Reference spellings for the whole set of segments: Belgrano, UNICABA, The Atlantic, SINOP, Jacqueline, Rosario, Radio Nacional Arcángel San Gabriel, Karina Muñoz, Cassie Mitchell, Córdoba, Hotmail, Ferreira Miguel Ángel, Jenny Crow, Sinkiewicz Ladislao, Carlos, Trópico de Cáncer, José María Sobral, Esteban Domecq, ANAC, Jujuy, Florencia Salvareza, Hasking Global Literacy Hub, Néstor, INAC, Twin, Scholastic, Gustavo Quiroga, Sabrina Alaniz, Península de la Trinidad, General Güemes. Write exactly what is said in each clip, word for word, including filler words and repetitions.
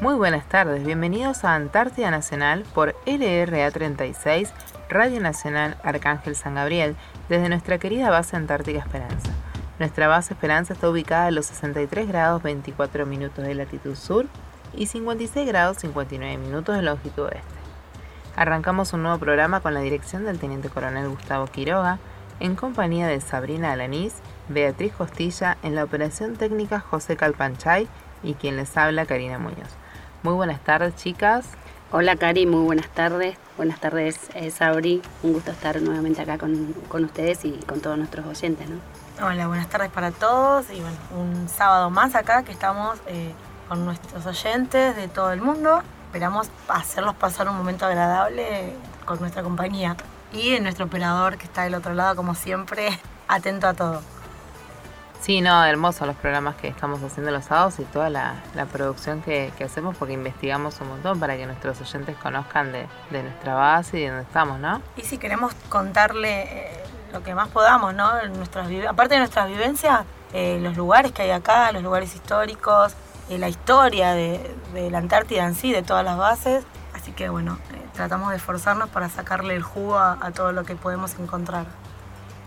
Muy buenas tardes, bienvenidos a Antártida Nacional por L R A treinta y seis, Radio Nacional Arcángel San Gabriel, desde nuestra querida Base Antártica Esperanza. Nuestra Base Esperanza está ubicada a los sesenta y tres grados veinticuatro minutos de latitud sur y cincuenta y seis grados cincuenta y nueve minutos de longitud oeste. Arrancamos un nuevo programa con la dirección del Teniente Coronel Gustavo Quiroga, en compañía de Sabrina Alaniz, Beatriz Costilla, en la operación técnica José Calpanchay y quien les habla, Karina Muñoz. Muy buenas tardes, chicas. Hola, Cari, muy buenas tardes. Buenas tardes, eh, Sabri. Un gusto estar nuevamente acá con, con ustedes y con todos nuestros oyentes, ¿no? Hola, buenas tardes para todos. Y bueno, un sábado más acá que estamos eh, con nuestros oyentes de todo el mundo. Esperamos hacerlos pasar un momento agradable con nuestra compañía. Y en nuestro operador que está del otro lado, como siempre, atento a todo. Sí, no, hermosos los programas que estamos haciendo los sábados y toda la, la producción que, que hacemos, porque investigamos un montón para que nuestros oyentes conozcan de, de nuestra base y de dónde estamos, ¿no? Y si queremos contarle eh, lo que más podamos, ¿no? Nuestras, aparte de nuestras vivencias, eh, los lugares que hay acá, los lugares históricos, eh, la historia de, de la Antártida en sí, de todas las bases. Así que, bueno, eh, tratamos de esforzarnos para sacarle el jugo a, a todo lo que podemos encontrar.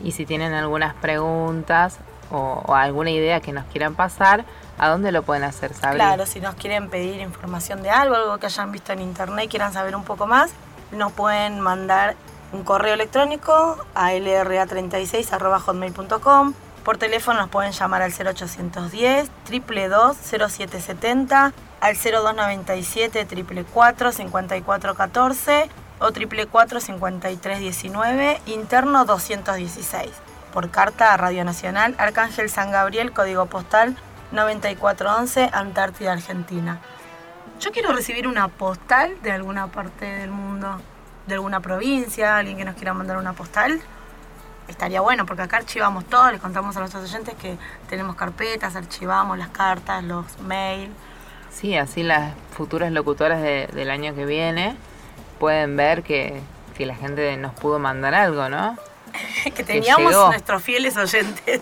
Y si tienen algunas preguntas O, o alguna idea que nos quieran pasar, ¿a dónde lo pueden hacer, Sabri? Claro, si nos quieren pedir información de algo, algo que hayan visto en internet y quieran saber un poco más, nos pueden mandar un correo electrónico a L R A treinta y seis arroba hotmail punto com. Por teléfono nos pueden llamar al cero ocho uno cero, dos dos dos, cero siete siete cero, al cero dos nueve siete, cuatro cuatro cuatro, cinco cuatro uno cuatro o cuatro cuatro cuatro, cinco tres uno nueve, interno doscientos dieciséis. Por carta a Radio Nacional Arcángel San Gabriel, código postal noventa y cuatro once, Antártida, Argentina. Yo quiero recibir una postal de alguna parte del mundo, de alguna provincia, alguien que nos quiera mandar una postal. Estaría bueno, porque acá archivamos todo, les contamos a nuestros oyentes que tenemos carpetas, archivamos las cartas, los mails. Sí, así las futuras locutoras de, del año que viene pueden ver que, que la gente nos pudo mandar algo, ¿no? Que teníamos que nuestros fieles oyentes.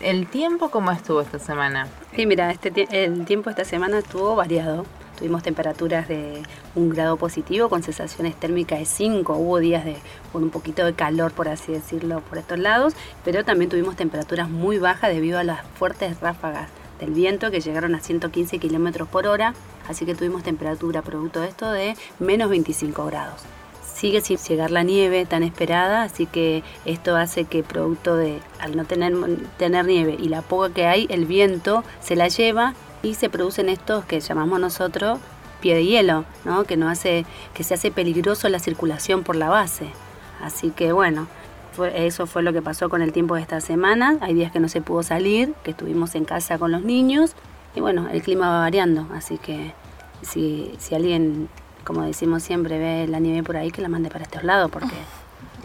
¿El tiempo cómo estuvo esta semana? Sí, mira, este tie- el tiempo esta semana estuvo variado. Tuvimos temperaturas de un grado positivo con sensaciones térmicas de cinco. Hubo días de con un poquito de calor, por así decirlo, por estos lados. Pero también tuvimos temperaturas muy bajas debido a las fuertes ráfagas del viento que llegaron a ciento quince kilómetros por hora. Así que tuvimos temperatura, producto de esto, de menos veinticinco grados. Sigue sin llegar la nieve tan esperada, así que esto hace que producto de, al no tener, tener nieve y la poca que hay, el viento se la lleva y se producen estos que llamamos nosotros pie de hielo, ¿no? Que, no hace, que se hace peligroso la circulación por la base. Así que bueno, fue, eso fue lo que pasó con el tiempo de esta semana. Hay días que no se pudo salir, que estuvimos en casa con los niños y bueno, el clima va variando, así que si, si alguien, como decimos siempre, ve la nieve por ahí, que la mande para estos lados, porque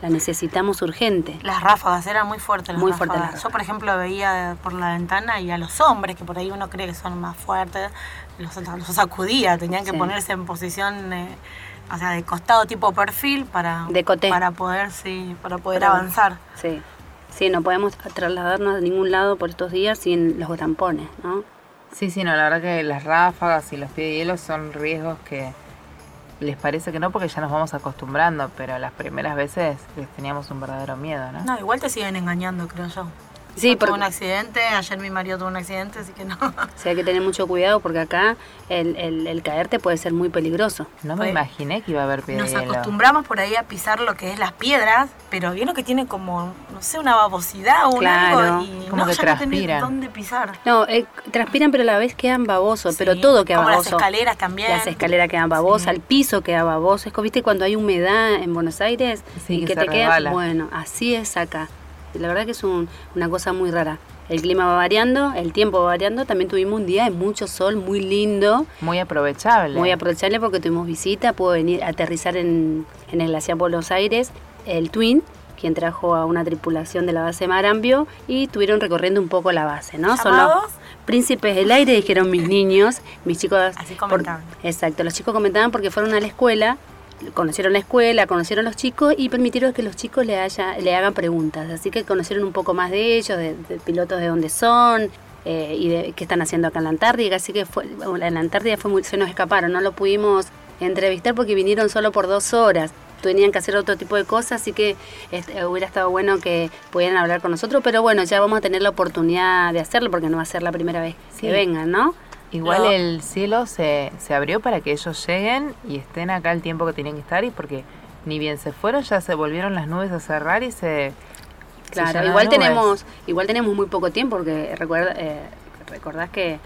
la necesitamos urgente. Las ráfagas, eran muy fuertes las muy ráfagas. Fuerte las Yo, por ejemplo, veía por la ventana y a los hombres, que por ahí uno cree que son más fuertes, los, los sacudía, tenían que sí. ponerse en posición, eh, o sea, de costado tipo perfil para, de coté. para poder, sí, para poder Pero, avanzar. Sí. sí, no podemos trasladarnos a ningún lado por estos días sin los tampones, ¿no? Sí, sí, no, la verdad que las ráfagas y los pies de hielo son riesgos que les parece que no, porque ya nos vamos acostumbrando, pero las primeras veces les teníamos un verdadero miedo, ¿no? No, igual te siguen engañando, creo yo. Sí, yo porque tuve un accidente, ayer mi marido tuvo un accidente, así que no. O sea, hay que tener mucho cuidado porque acá el, el, el caerte puede ser muy peligroso. No me sí. imaginé que iba a haber piedra. Nos acostumbramos por ahí a pisar lo que es las piedras, pero vieron que tiene como, no sé, una babosidad o claro, un algo. Y como no, que transpiran. No, dónde pisar. No, eh, transpiran, pero a la vez quedan babosos, sí, pero todo queda como baboso. Las escaleras también. Las escaleras quedan babosas, sí. El piso queda baboso. Es como, viste, cuando hay humedad en Buenos Aires sí, y que, que te quedas, bueno, así es acá. La verdad que es un, una cosa muy rara. El clima va variando, el tiempo va variando. También tuvimos un día de mucho sol, muy lindo. Muy aprovechable. Muy aprovechable porque tuvimos visita. Pudo venir a aterrizar en, en el glaciar Buenos Aires el Twin, quien trajo a una tripulación de la base Marambio y estuvieron recorriendo un poco la base, ¿no? ¿Llamados? Son los príncipes del aire, dijeron mis niños, mis chicos. Así comentaban. Por, exacto, los chicos comentaban porque fueron a la escuela. Conocieron la escuela, conocieron a los chicos y permitieron que los chicos le, haya, le hagan preguntas. Así que conocieron un poco más de ellos, de, de pilotos de dónde son, eh, y de, que están haciendo acá en la Antártica, así que fue, en la Antártida fue muy, se nos escaparon, no lo pudimos entrevistar porque vinieron solo por dos horas. Tenían que hacer otro tipo de cosas, así que este, hubiera estado bueno que pudieran hablar con nosotros, pero bueno, ya vamos a tener la oportunidad de hacerlo porque no va a ser la primera vez sí. que vengan, ¿no? Igual no. El cielo se, se abrió para que ellos lleguen y estén acá el tiempo que tenían que estar, y porque ni bien se fueron, ya se volvieron las nubes a cerrar y se... Claro, se igual tenemos igual tenemos muy poco tiempo, porque recuerda, eh, recordás que...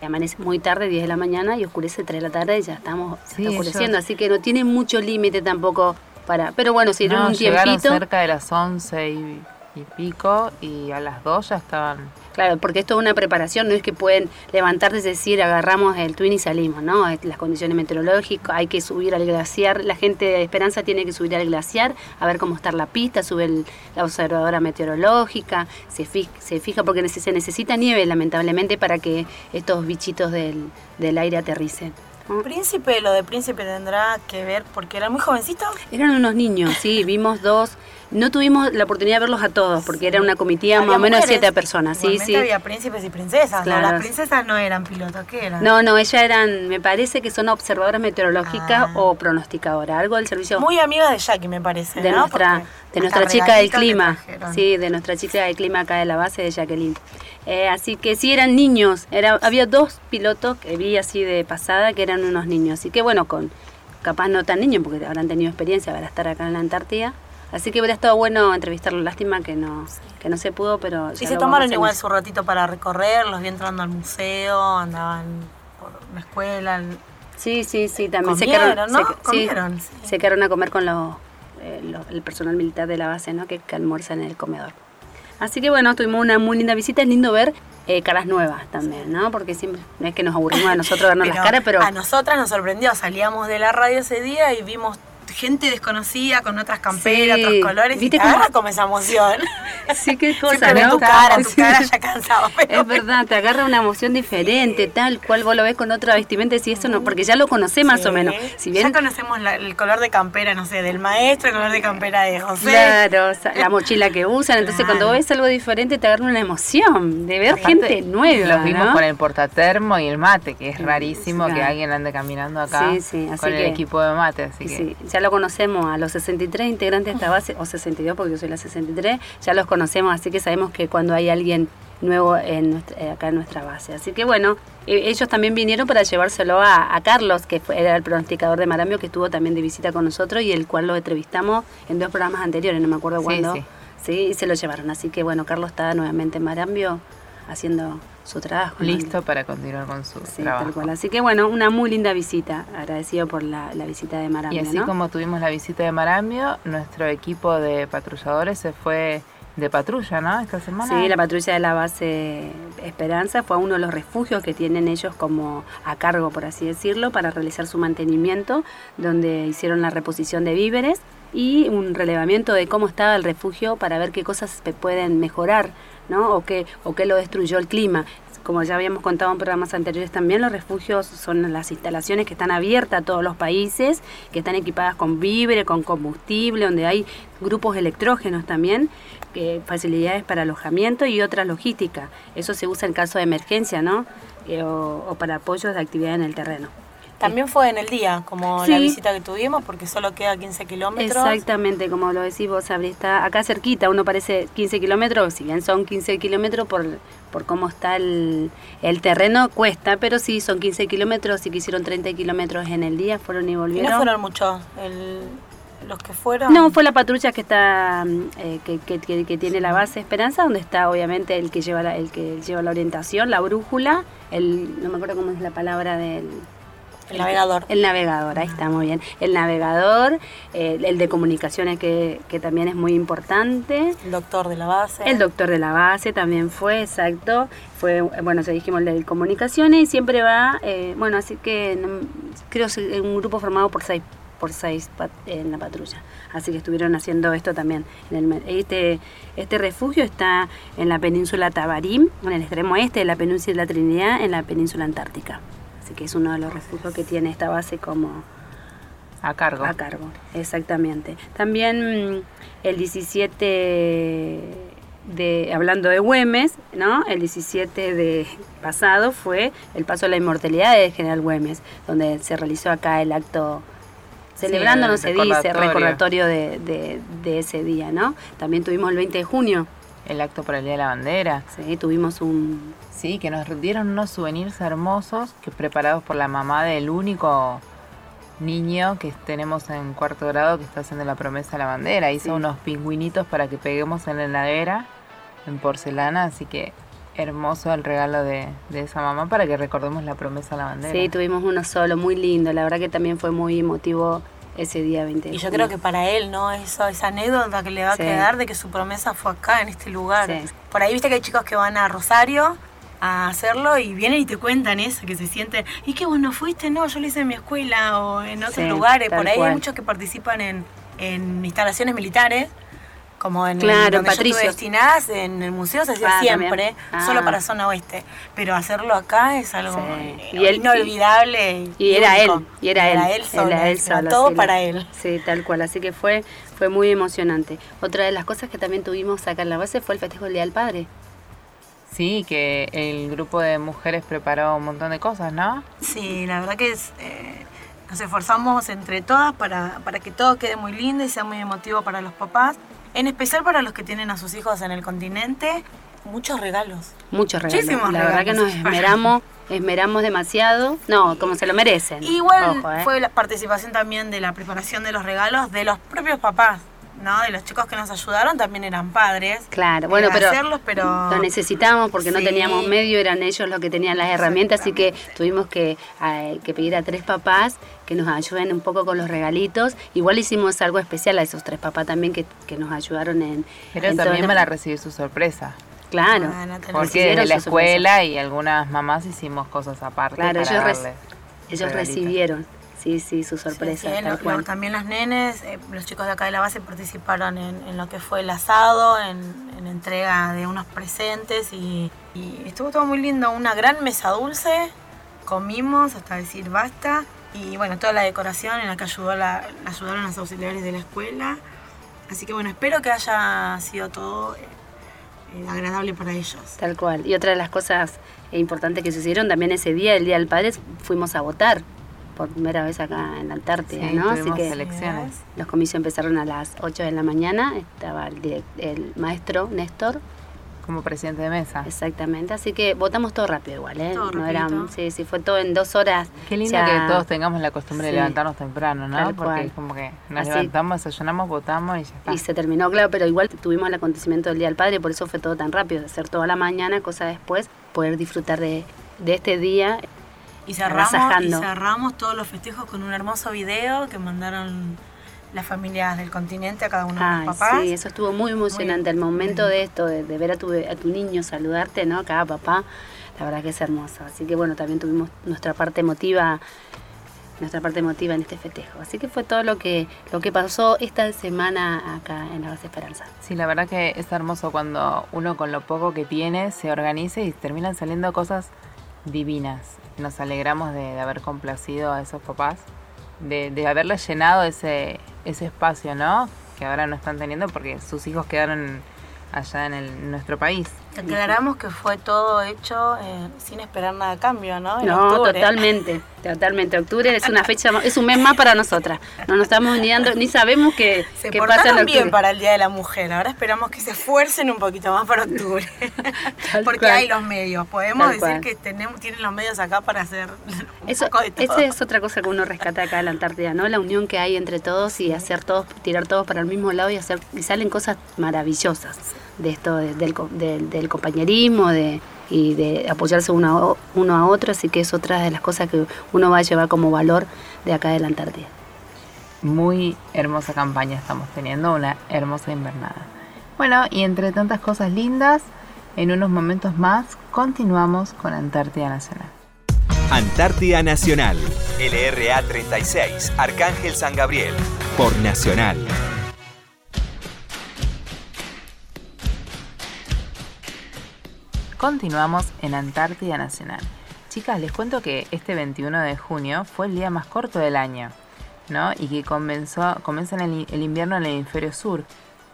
amanece muy tarde, diez de la mañana, y oscurece tres de la tarde y ya estamos sí, oscureciendo. Ellos... Así que no tiene mucho límite tampoco para... Pero bueno, si no, un llegaron tiempito... cerca de las once y, y pico, y a las dos ya estaban... Claro, porque esto es una preparación, no es que pueden levantarse y decir, agarramos el Twin y salimos, ¿no? Las condiciones meteorológicas, hay que subir al glaciar, la gente de Esperanza tiene que subir al glaciar, a ver cómo está la pista, sube el, la observadora meteorológica, se fija, se fija porque se necesita nieve, lamentablemente, para que estos bichitos del, del aire aterricen. ¿Príncipe? Lo de Príncipe tendrá que ver porque eran muy jovencitos. Eran unos niños, sí, vimos dos. No tuvimos la oportunidad de verlos a todos porque sí. era una comitiva había más o menos de siete personas. Sí, sí. Había príncipes y princesas. Claro. ¿No? Las princesas no eran pilotos, ¿qué eran? No, no, ellas eran, me parece que son observadoras meteorológicas ah. o pronosticadoras, algo del servicio. Muy amigas de Jackie, me parece. De ¿no? nuestra, de nuestra chica del clima. Sí, de nuestra chica del clima acá de la base de Jacqueline. Eh, así que sí, eran niños. Era, había dos pilotos que vi así de pasada que eran unos niños. Así que bueno, con capaz no tan niños porque habrán tenido experiencia para estar acá en la Antártida. Así que hubiera estado bueno entrevistarlo. Lástima que no, sí. que no se pudo, pero... Y se tomaron igual su ratito para recorrer, los vi entrando al museo, andaban por la escuela. El... Sí, sí, sí, también. Comieron, se quedaron, ¿no? Se, Comieron, sí, sí. se quedaron a comer con los, eh, los, el personal militar de la base, ¿no? Que, que almuerzan en el comedor. Así que bueno, tuvimos una muy linda visita. Es lindo ver eh, caras nuevas también, ¿no? Porque siempre no es que nos aburrimos a nosotros vernos las caras, pero... A nosotras nos sorprendió. Salíamos de la radio ese día y vimos... gente desconocida con otras camperas, sí. otros colores. ¿Viste y agarra como esa emoción? Sí, qué cosa, ¿no? Tu cara, tu cara sí. ya cansado. Pero... Es verdad, te agarra una emoción diferente, sí. tal cual vos lo ves con otra vestimenta y eso no, porque ya lo conocés más sí. o menos. Si bien... Ya conocemos la, el color de campera, no sé, del maestro, el color de campera de José. Claro, la mochila que usan, entonces claro. cuando ves algo diferente te agarra una emoción de ver aparte, gente nueva, los vimos ¿no? con el portatermo y el mate, que es rarísimo sí, claro. que alguien ande caminando acá sí, sí, así con que... el equipo de mate, así que... Sí, ya lo conocemos a los sesenta y tres integrantes de esta base, o sesenta y dos porque yo soy la sesenta y tres, ya los conocemos, así que sabemos que cuando hay alguien nuevo en nuestra, acá en nuestra base. Así que bueno, ellos también vinieron para llevárselo a, a Carlos, que fue, era el pronosticador de Marambio, que estuvo también de visita con nosotros y el cual lo entrevistamos en dos programas anteriores, no me acuerdo sí, cuándo, sí. sí, y se lo llevaron. Así que bueno, Carlos está nuevamente en Marambio haciendo su trabajo. Listo ¿no? para continuar con su sí, trabajo. Tal cual. Así que bueno, una muy linda visita, agradecido por la, la visita de Marambio. Y así ¿no? como tuvimos la visita de Marambio, nuestro equipo de patrulladores se fue de patrulla, ¿no? Esta semana. Sí, la patrulla de la base Esperanza fue uno de los refugios que tienen ellos como a cargo, por así decirlo, para realizar su mantenimiento, donde hicieron la reposición de víveres y un relevamiento de cómo estaba el refugio para ver qué cosas se pueden mejorar, ¿no? O que, o que lo destruyó el clima. Como ya habíamos contado en programas anteriores también, los refugios son las instalaciones que están abiertas a todos los países, que están equipadas con víveres, con combustible, donde hay grupos electrógenos también, eh, facilidades para alojamiento y otras logísticas. Eso se usa en caso de emergencia, ¿no? Eh, o, o para apoyos de actividad en el terreno. También fue en el día, como sí. la visita que tuvimos, porque solo queda quince kilómetros. Exactamente, como lo decís vos, Sabri, está acá cerquita, uno parece quince kilómetros, si bien son quince kilómetros por, por cómo está el, el terreno, cuesta, pero sí, son quince kilómetros, sí que hicieron treinta kilómetros en el día, fueron y volvieron. ¿Y no fueron muchos el, los que fueron? No, fue la patrulla que está eh, que, que, que, que tiene sí. la base Esperanza, donde está obviamente el que lleva la, el que lleva la orientación, la brújula, el no me acuerdo cómo es la palabra del... El navegador. El navegador, ahí está, muy bien. El navegador, eh, el de comunicaciones que, que también es muy importante. El doctor de la base. El doctor de la base también fue, exacto. Fue, bueno, ya dijimos el de comunicaciones y siempre va, eh, bueno, así que creo que un grupo formado por seis por seis pat- en la patrulla. Así que estuvieron haciendo esto también. En el, este, este refugio está en la península Tabarín, en el extremo este de la península de la Trinidad, en la península Antártica. Que es uno de los refugios que tiene esta base como a cargo. A cargo, exactamente. También el diecisiete de, hablando de Güemes, ¿no? El diecisiete de pasado fue el paso de la inmortalidad de General Güemes, donde se realizó acá el acto celebrando, sí, no se dice, recordatorio de, de, de ese día, ¿no? También tuvimos el veinte de junio. El acto por el Día de la Bandera. Sí, tuvimos un... Sí, que nos dieron unos souvenirs hermosos que preparados por la mamá del único niño que tenemos en cuarto grado que está haciendo la promesa de la bandera. Hizo sí. unos pingüinitos para que peguemos en la heladera, en porcelana, así que hermoso el regalo de, de esa mamá para que recordemos la promesa de la bandera. Sí, tuvimos uno solo, muy lindo. La verdad que también fue muy emotivo ese día veinte de junio. Y yo creo que para él, ¿no? Eso, esa anécdota que le va a sí. quedar de que su promesa fue acá, en este lugar. Sí. Por ahí viste que hay chicos que van a Rosario a hacerlo y vienen y te cuentan eso, que se sienten, y que vos no fuiste, no, yo lo hice en mi escuela o en otros sí, lugares, por ahí cual. Hay muchos que participan en, en instalaciones militares, como en claro, donde Patricios. Yo estuve destinadas, en el museo se hacía ah, siempre, ah. solo para zona oeste, pero hacerlo acá es algo sí. y inolvidable. Él, y, y, era él, y era él, y era él solo, era él solo, era todo sí, para él. Sí, tal cual, así que fue, fue muy emocionante. Otra de las cosas que también tuvimos acá en la base fue el festejo del Día del Padre. Sí, que el grupo de mujeres preparó un montón de cosas, ¿no? Sí, la verdad que es, eh, nos esforzamos entre todas para, para que todo quede muy lindo y sea muy emotivo para los papás, en especial para los que tienen a sus hijos en el continente. Muchos regalos. Muchos regalos. Muchísimos la regalos. Verdad que nos esmeramos, esmeramos demasiado. No, como se lo merecen. Y igual Ojo, ¿eh? fue la participación también de la preparación de los regalos de los propios papás. No, de los chicos que nos ayudaron también eran padres. Claro, bueno, pero, hacerlos, pero lo necesitamos porque sí. no teníamos medio, eran ellos los que tenían las herramientas, así que tuvimos que, a, que pedir a tres papás que nos ayuden un poco con los regalitos. Igual hicimos algo especial a esos tres papás también que, que nos ayudaron en... Pero en también van a recibir su sorpresa. Claro. Ah, no porque desde la escuela sorpresa. Y algunas mamás hicimos cosas aparte. Claro, para ellos, re- ellos recibieron. Sí, sí, su sorpresa. Sí, sí, tal cual. También los nenes, eh, los chicos de acá de la base participaron en, en lo que fue el asado, en, en entrega de unos presentes y, y estuvo todo muy lindo, una gran mesa dulce, comimos hasta decir basta y bueno, toda la decoración en la que ayudó la, ayudaron los auxiliares de la escuela. Así que bueno, espero que haya sido todo eh, agradable para ellos. Tal cual. Y otra de las cosas importantes que sucedieron también ese día, el Día del Padre, fuimos a votar. Por primera vez acá en la Antártida, sí, ¿no? Así que elecciones. Los comicios empezaron a las ocho de la mañana, estaba el, direct, el maestro Néstor. Como presidente de mesa. Exactamente, así que votamos todo rápido igual, ¿eh? Todo no eran, sí, sí, fue todo en dos horas. Qué lindo ya... que todos tengamos la costumbre sí. de levantarnos temprano, ¿no? Tal Porque es como que nos así... levantamos, desayunamos, votamos y ya está. Y se terminó, claro, pero igual tuvimos el acontecimiento del Día del Padre, por eso fue todo tan rápido, hacer toda la mañana, cosa después, poder disfrutar de, de este día. Y cerramos, y cerramos todos los festejos con un hermoso video que mandaron las familias del continente a cada uno ah, de los papás. Sí, eso estuvo muy emocionante, muy, el momento muy de esto, de, de ver a tu, a tu niño saludarte, ¿no? Cada papá, la verdad que es hermoso. Así que bueno, también tuvimos nuestra parte emotiva, nuestra parte emotiva en este festejo. Así que fue todo lo que, lo que pasó esta semana acá en la Base Esperanza. Sí, la verdad que es hermoso cuando uno con lo poco que tiene se organiza y terminan saliendo cosas divinas. Nos alegramos de, de haber complacido a esos papás, de, de haberles llenado ese, ese espacio, ¿no? Que ahora no están teniendo porque sus hijos quedaron allá en, el, en nuestro país. Aclaramos que fue todo hecho eh, sin esperar nada a cambio, ¿no? En no, octubre. totalmente, totalmente. Octubre es una fecha, es un mes más para nosotras. No nos estamos ni dando, ni sabemos qué pasa en octubre. Se portaron bien para el Día de la Mujer. Ahora esperamos que se esfuercen un poquito más para octubre. Porque cual. Hay los medios. Podemos Tal decir cual. que tenemos, tienen los medios acá para hacer un Eso, poco de todo. Esa es otra cosa que uno rescata acá en la Antártida, ¿no? La unión que hay entre todos y hacer todos, tirar todos para el mismo lado y hacer y salen cosas maravillosas. de esto de, del, del, del compañerismo de, y de apoyarse uno a, uno a otro, así que es otra de las cosas que uno va a llevar como valor de acá de la Antártida. Muy hermosa campaña estamos teniendo, una hermosa invernada. Bueno, y entre tantas cosas lindas, en unos momentos más continuamos con Antártida Nacional. Antártida Nacional, L R A treinta y seis, Arcángel San Gabriel, por Nacional. Continuamos en Antártida Nacional. Chicas, les cuento que este veintiuno de junio fue el día más corto del año, ¿no? Y que comenzó, comienza el, el invierno en el hemisferio sur.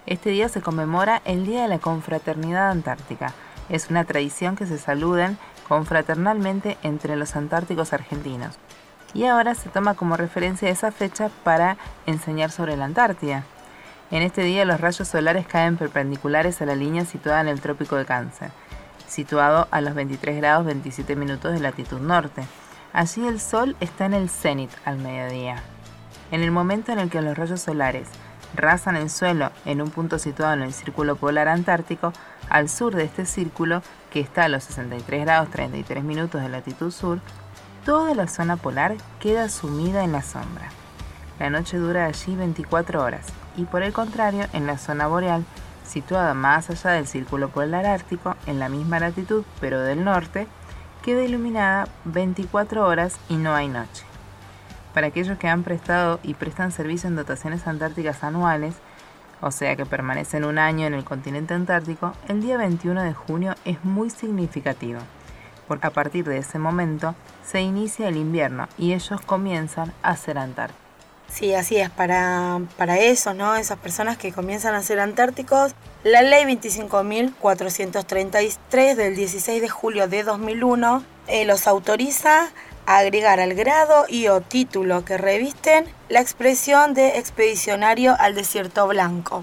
Este día se conmemora el Día de la Confraternidad Antártica. Es una tradición que se saluden confraternalmente entre los antárticos argentinos. Y ahora se toma como referencia esa fecha para enseñar sobre la Antártida. En este día los rayos solares caen perpendiculares a la línea situada en el Trópico de Cáncer, situado a los veintitrés grados veintisiete minutos de latitud norte. Allí el sol está en el cenit al mediodía. En el momento en el que los rayos solares rasan el suelo en un punto situado en el Círculo Polar Antártico, al sur de este círculo, que está a los sesenta y tres grados treinta y tres minutos de latitud sur, toda la zona polar queda sumida en la sombra. La noche dura allí veinticuatro horas y, por el contrario, en la zona boreal, situada más allá del Círculo Polar Ártico, en la misma latitud pero del norte, queda iluminada veinticuatro horas y no hay noche. Para aquellos que han prestado y prestan servicio en dotaciones antárticas anuales, o sea que permanecen un año en el continente antártico, el día veintiuno de junio es muy significativo, porque a partir de ese momento se inicia el invierno y ellos comienzan a ser antárticos. Sí, así es, para, para eso, ¿no? Esas personas que comienzan a ser antárticos, la Ley veinticinco mil cuatrocientos treinta y tres del dieciséis de julio de dos mil uno eh, los autoriza a agregar al grado y o título que revisten la expresión de expedicionario al desierto blanco.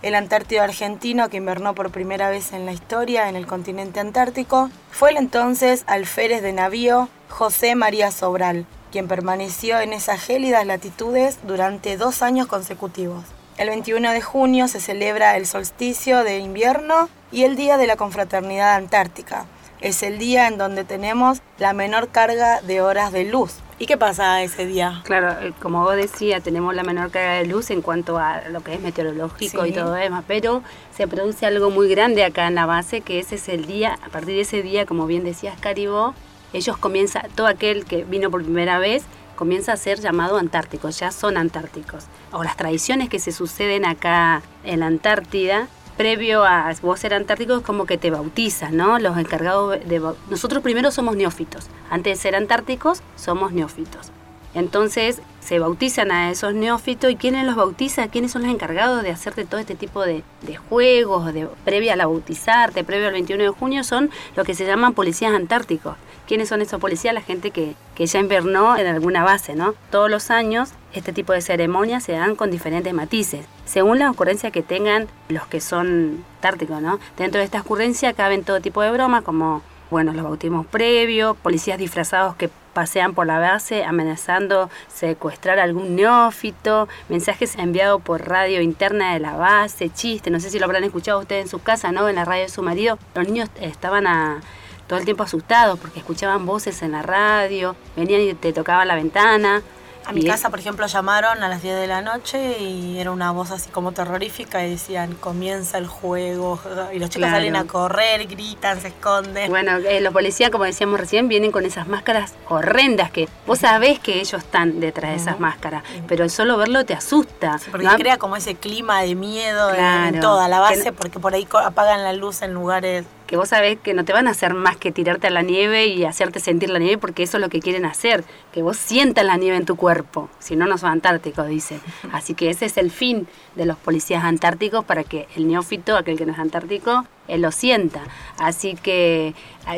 El antártido argentino que invernó por primera vez en la historia en el continente antártico fue el entonces alférez de navío José María Sobral, quien permaneció en esas gélidas latitudes durante dos años consecutivos. El veintiuno de junio se celebra el solsticio de invierno y el Día de la Confraternidad Antártica. Es el día en donde tenemos la menor carga de horas de luz. ¿Y qué pasa ese día? Claro, como vos decías, tenemos la menor carga de luz en cuanto a lo que es meteorológico, sí, y todo demás, pero se produce algo muy grande acá en la base, que ese es el día, a partir de ese día, como bien decías, Caribó, ellos comienzan, todo aquel que vino por primera vez comienza a ser llamado antártico, ya son antárticos. O las tradiciones que se suceden acá en la Antártida, previo a vos ser antártico, es como que te bautizan, ¿no? Los encargados de... Nosotros primero somos neófitos, antes de ser antárticos somos neófitos. Entonces se bautizan a esos neófitos, y ¿quiénes los bautiza? ¿Quiénes son los encargados de hacerte todo este tipo de, de juegos, de, previa a la bautizarte, previo al veintiuno de junio? Son los que se llaman policías antárticos. ¿Quiénes son esos policías? La gente que, que ya invernó en alguna base, ¿no? Todos los años este tipo de ceremonias se dan con diferentes matices, según la ocurrencia que tengan los que son antárticos, ¿no? Dentro de esta ocurrencia caben todo tipo de bromas, como, bueno, los bautismos previos, policías disfrazados que pasean por la base amenazando secuestrar a algún neófito, mensajes enviados por radio interna de la base, chistes, no sé si lo habrán escuchado ustedes en su casa, ¿no? En la radio de su marido, los niños estaban a... todo el tiempo asustados porque escuchaban voces en la radio, venían y te tocaban la ventana. A mi casa, por ejemplo, llamaron a las diez de la noche y era una voz así como terrorífica y decían, comienza el juego, y los chicos, claro, salen a correr, gritan, se esconden. Bueno, eh, los policías, como decíamos recién, vienen con esas máscaras horrendas que vos sabés que ellos están detrás, uh-huh, de esas máscaras, uh-huh, pero el solo verlo te asusta. Sí, porque ¿no? Crea como ese clima de miedo, claro, en toda la base, no, porque por ahí apagan la luz en lugares... que vos sabés que no te van a hacer más que tirarte a la nieve y hacerte sentir la nieve, porque eso es lo que quieren hacer, que vos sientas la nieve en tu cuerpo, si no, no sos antártico, dicen. Así que ese es el fin de los policías antárticos, para que el neófito, aquel que no es antártico, él lo sienta. Así que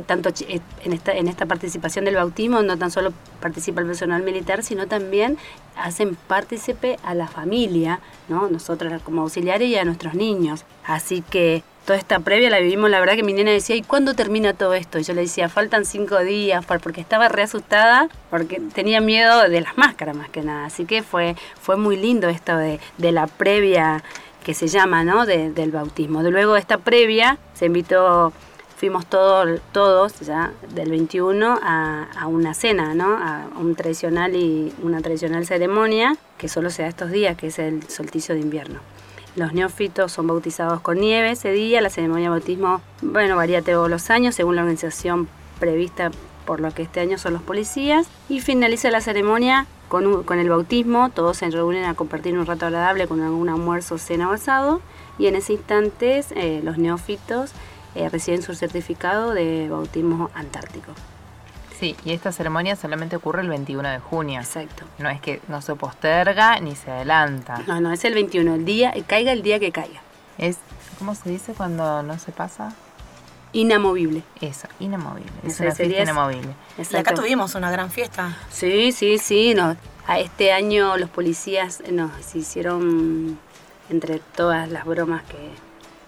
tanto en esta, en esta participación del bautismo no tan solo participa el personal militar, sino también hacen partícipe a la familia, ¿no? Nosotros como auxiliares y a nuestros niños. Así que toda esta previa la vivimos, la verdad que mi nena decía, ¿y cuándo termina todo esto? Y yo le decía, faltan cinco días, porque estaba re asustada, porque tenía miedo de las máscaras más que nada. Así que fue, fue muy lindo esto de, de la previa que se llama, ¿no? De, del bautismo. De luego de esta previa se invitó, fuimos todo, todos ya del veintiuno a, a una cena, ¿no? A un tradicional y una tradicional ceremonia que solo se da estos días, que es el solsticio de invierno. Los neófitos son bautizados con nieve ese día. La ceremonia de bautismo, bueno, varía todos los años según la organización prevista por lo que este año son los policías. Y finaliza la ceremonia con, un, con el bautismo. Todos se reúnen a compartir un rato agradable con algún almuerzo, cena o asado. Y en ese instante eh, los neófitos eh, reciben su certificado de bautismo antártico. Sí, y esta ceremonia solamente ocurre el veintiuno de junio. Exacto. No es que no se posterga ni se adelanta. No, no, es el veintiuno, el día, caiga el día que caiga. Es, ¿cómo se dice cuando no se pasa? Inamovible. Eso, inamovible. Es una fiesta inamovible. Y acá tuvimos una gran fiesta. Sí, sí, sí. No. A este año los policías nos hicieron, entre todas las bromas que,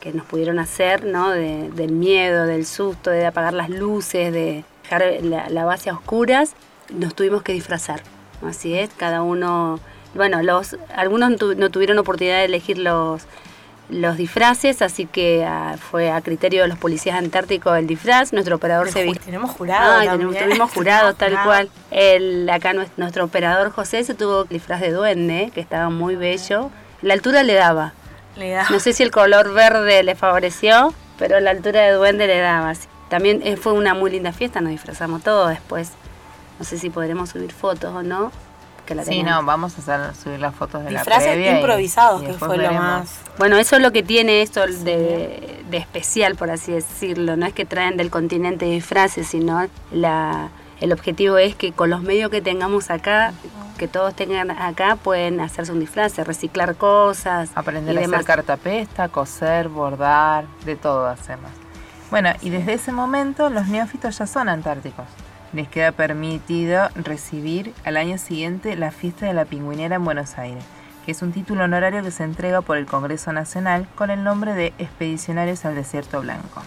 que nos pudieron hacer, ¿no? De, del miedo, del susto, de apagar las luces, de dejar la, la base a oscuras, nos tuvimos que disfrazar. Así es, cada uno... Bueno, los algunos no, tu, no tuvieron oportunidad de elegir los... los disfraces, así que a, fue a criterio de los policías antárticos el disfraz. Nuestro operador se viste. Tenemos jurado. Ay, tenemos, tuvimos jurados, tal jurado. cual. El, acá nuestro, nuestro operador José se tuvo disfraz de duende, que estaba muy bello. La altura le daba. Le daba. No sé si el color verde le favoreció, pero la altura de duende le daba. También fue una muy linda fiesta, nos disfrazamos todos después. No sé si podremos subir fotos o no. Sí, no, vamos a hacer, subir las fotos de disfraces la previa improvisados, y, que y fue veremos. Lo más... Bueno, eso es lo que tiene esto de, de especial, por así decirlo. No es que traen del continente disfraces, sino la, el objetivo es que con los medios que tengamos acá, que todos tengan acá, pueden hacerse un disfraz, reciclar cosas. Aprender y a demás. Hacer cartapesta, coser, bordar, de todo hacemos. Bueno, sí. Y desde ese momento los neófitos ya son antárticos. Les queda permitido recibir al año siguiente la Fiesta de la Pingüinera en Buenos Aires, que es un título honorario que se entrega por el Congreso Nacional con el nombre de Expedicionarios al Desierto Blanco.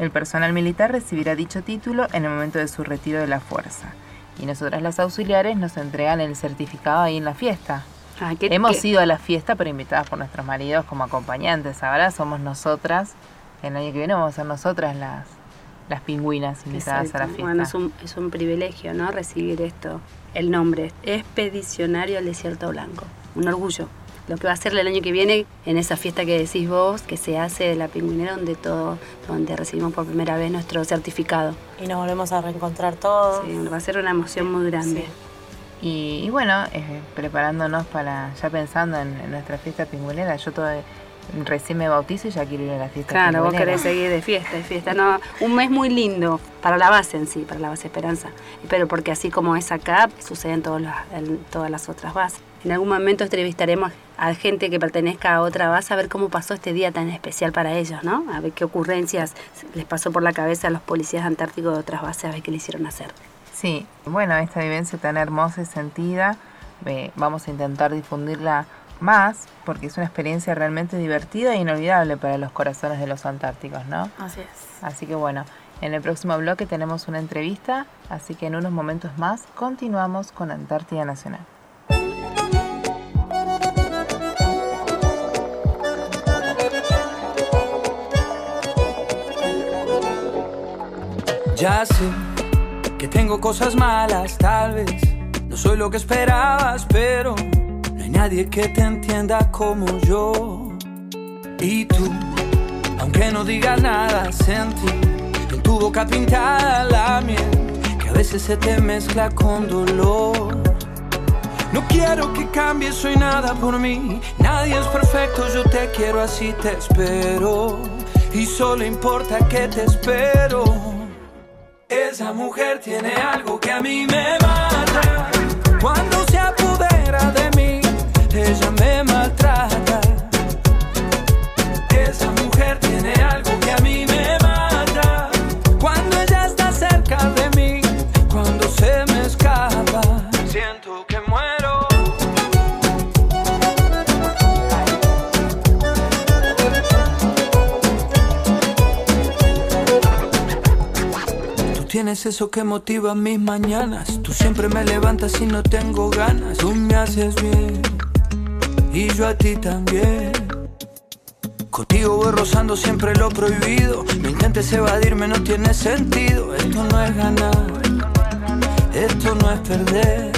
El personal militar recibirá dicho título en el momento de su retiro de la fuerza, y nosotras las auxiliares nos entregan el certificado ahí en la fiesta. Ah, ¿qué, Hemos qué? ido a la fiesta, pero invitadas por nuestros maridos como acompañantes. Ahora somos nosotras, el año que viene vamos a ser nosotras las... las pingüinas invitadas Exacto. a la fiesta. Bueno, es un, es un privilegio, ¿no? Recibir esto, el nombre, Expedicionario al Desierto Blanco. Un orgullo. Lo que va a ser el año que viene en esa fiesta que decís vos, que se hace de la pingüinera, donde todo, donde recibimos por primera vez nuestro certificado. Y nos volvemos a reencontrar todos. Sí, va a ser una emoción sí, muy grande. Sí. Y, y bueno, eh, preparándonos para, ya pensando en, en nuestra fiesta pingüinera, yo todavía... Recién me bautizo y ya quiero ir a la fiesta. Claro, vos querés seguir de fiesta, de fiesta. No, un mes muy lindo para la base en sí, para la base Esperanza. Pero porque así como es acá, suceden todos los, en todas las otras bases. En algún momento entrevistaremos a gente que pertenezca a otra base a ver cómo pasó este día tan especial para ellos, ¿no? A ver qué ocurrencias les pasó por la cabeza a los policías antárticos de otras bases, a ver qué le hicieron hacer. Sí, bueno, esta vivencia tan hermosa y sentida, eh, vamos a intentar difundirla más, porque es una experiencia realmente divertida e inolvidable para los corazones de los antárticos, ¿no? Así es. Así que bueno, en el próximo bloque tenemos una entrevista, así que en unos momentos más continuamos con Antártida Nacional. Ya sé que tengo cosas malas, tal vez no soy lo que esperabas, pero... nadie que te entienda como yo. Y tú, aunque no digas nada, sentí en tu boca pintada la miel que a veces se te mezcla con dolor. No quiero que cambies soy nada por mí. Nadie es perfecto, yo te quiero así, te espero. Y solo importa que te espero. Esa mujer tiene algo que a mí me mata cuando se apodera de mí. Ella me maltrata. Esa mujer tiene algo que a mí me mata. Cuando ella está cerca de mí, cuando se me escapa, siento que muero. Tú tienes eso que motiva mis mañanas. Tú siempre me levantas y no tengo ganas. Tú me haces bien y yo a ti también. Contigo voy rozando siempre lo prohibido. No intentes evadirme, no tiene sentido. Esto no es ganar, esto no es perder.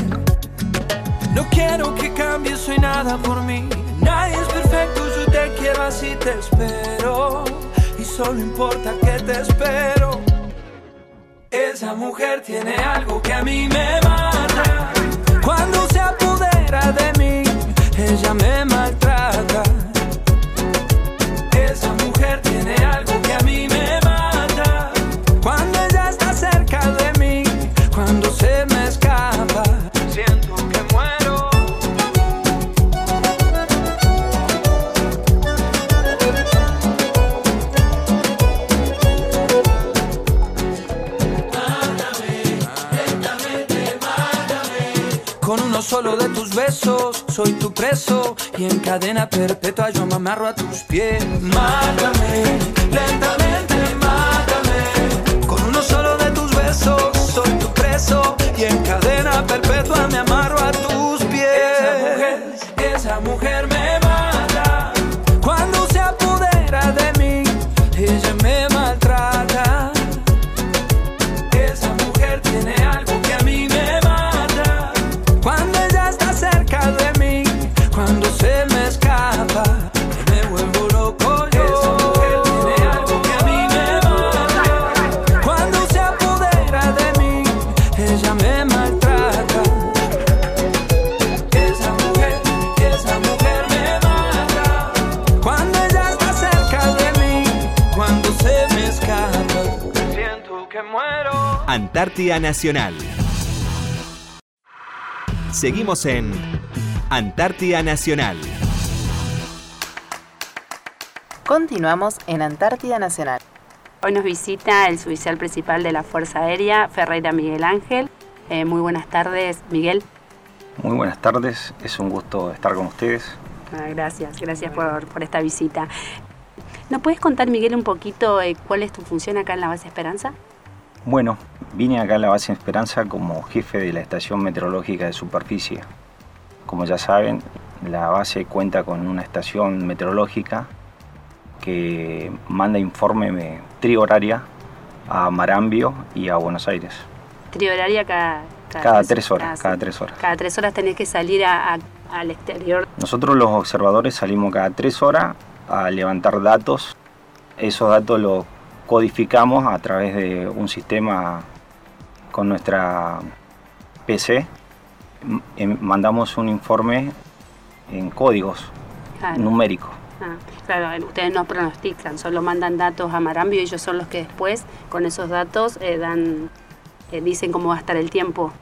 No quiero que cambies soy nada por mí. Nadie es perfecto, yo te quiero así, te espero. Y solo importa que te espero. Esa mujer tiene algo que a mí me mata cuando se apodera de mí. Ella me maltrata. Esa mujer tiene algo que a mí me mata. Cuando ella está cerca de mí, cuando se me escapa, siento que muero. No solo de tus besos, soy tu preso, y en cadena perpetua yo me amarro a tus pies. Mátame, lentamente mátame, con uno solo de tus besos, soy tu preso, y en cadena perpetua me amarro a tus pies. Esa mujer, esa mujer me mata, cuando se apodera de mí, ella me maltrata. Esa mujer tiene algo que a mí me mata, cuando ella está cerca de mí, cuando se me escapa, me vuelvo loco yo. Esa mujer tiene algo que a mí me mata, cuando se apodera de mí, ella me maltrata. Esa mujer, esa mujer me mata, cuando ella está cerca de mí, cuando se me escapa, siento que muero. Antártida Nacional. Seguimos en Antártida Nacional. Continuamos en Antártida Nacional. Hoy nos visita el suboficial principal de la Fuerza Aérea, Ferreira Miguel Ángel. Eh, muy buenas tardes, Miguel. Muy buenas tardes, es un gusto estar con ustedes. Ah, gracias, gracias por, por esta visita. ¿Nos puedes contar, Miguel, un poquito eh, cuál es tu función acá en la Base Esperanza? Bueno, vine acá a la Base Esperanza como jefe de la Estación Meteorológica de Superficie. Como ya saben, la base cuenta con una estación meteorológica que manda informe trihoraria a Marambio y a Buenos Aires. ¿Trihoraria cada, cada, cada tres, tres horas? Cada, cada tres horas. Cada tres horas tenés que salir a, a, al exterior. Nosotros los observadores salimos cada tres horas a levantar datos. Esos datos los codificamos a través de un sistema con nuestra P C, mandamos un informe en códigos, claro, numéricos. Ah, claro, ustedes no pronostican, solo mandan datos a Marambio y ellos son los que después con esos datos eh, dan, eh, dicen cómo va a estar el tiempo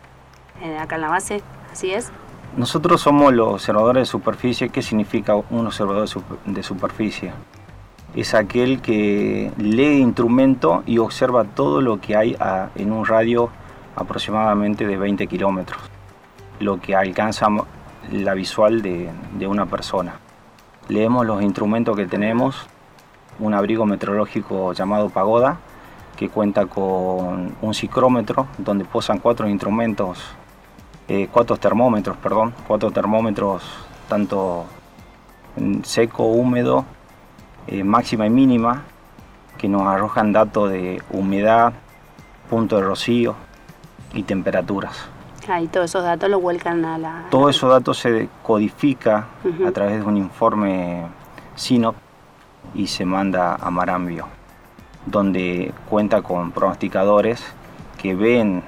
eh, acá en la base, ¿así es? Nosotros somos los observadores de superficie. ¿Qué significa un observador de superficie? Es aquel que lee instrumento y observa todo lo que hay a, en un radio aproximadamente de veinte kilómetros, lo que alcanza la visual de, de una persona. Leemos los instrumentos que tenemos, un abrigo meteorológico llamado Pagoda, que cuenta con un cicrómetro donde posan cuatro instrumentos, eh, cuatro termómetros, perdón, cuatro termómetros, tanto seco, húmedo, Eh, máxima y mínima, que nos arrojan datos de humedad, punto de rocío y temperaturas. Ah, y todos esos datos los vuelcan a la... Todos esos datos se codifica uh-huh. a través de un informe SINOP y se manda a Marambio, donde cuenta con pronosticadores que ven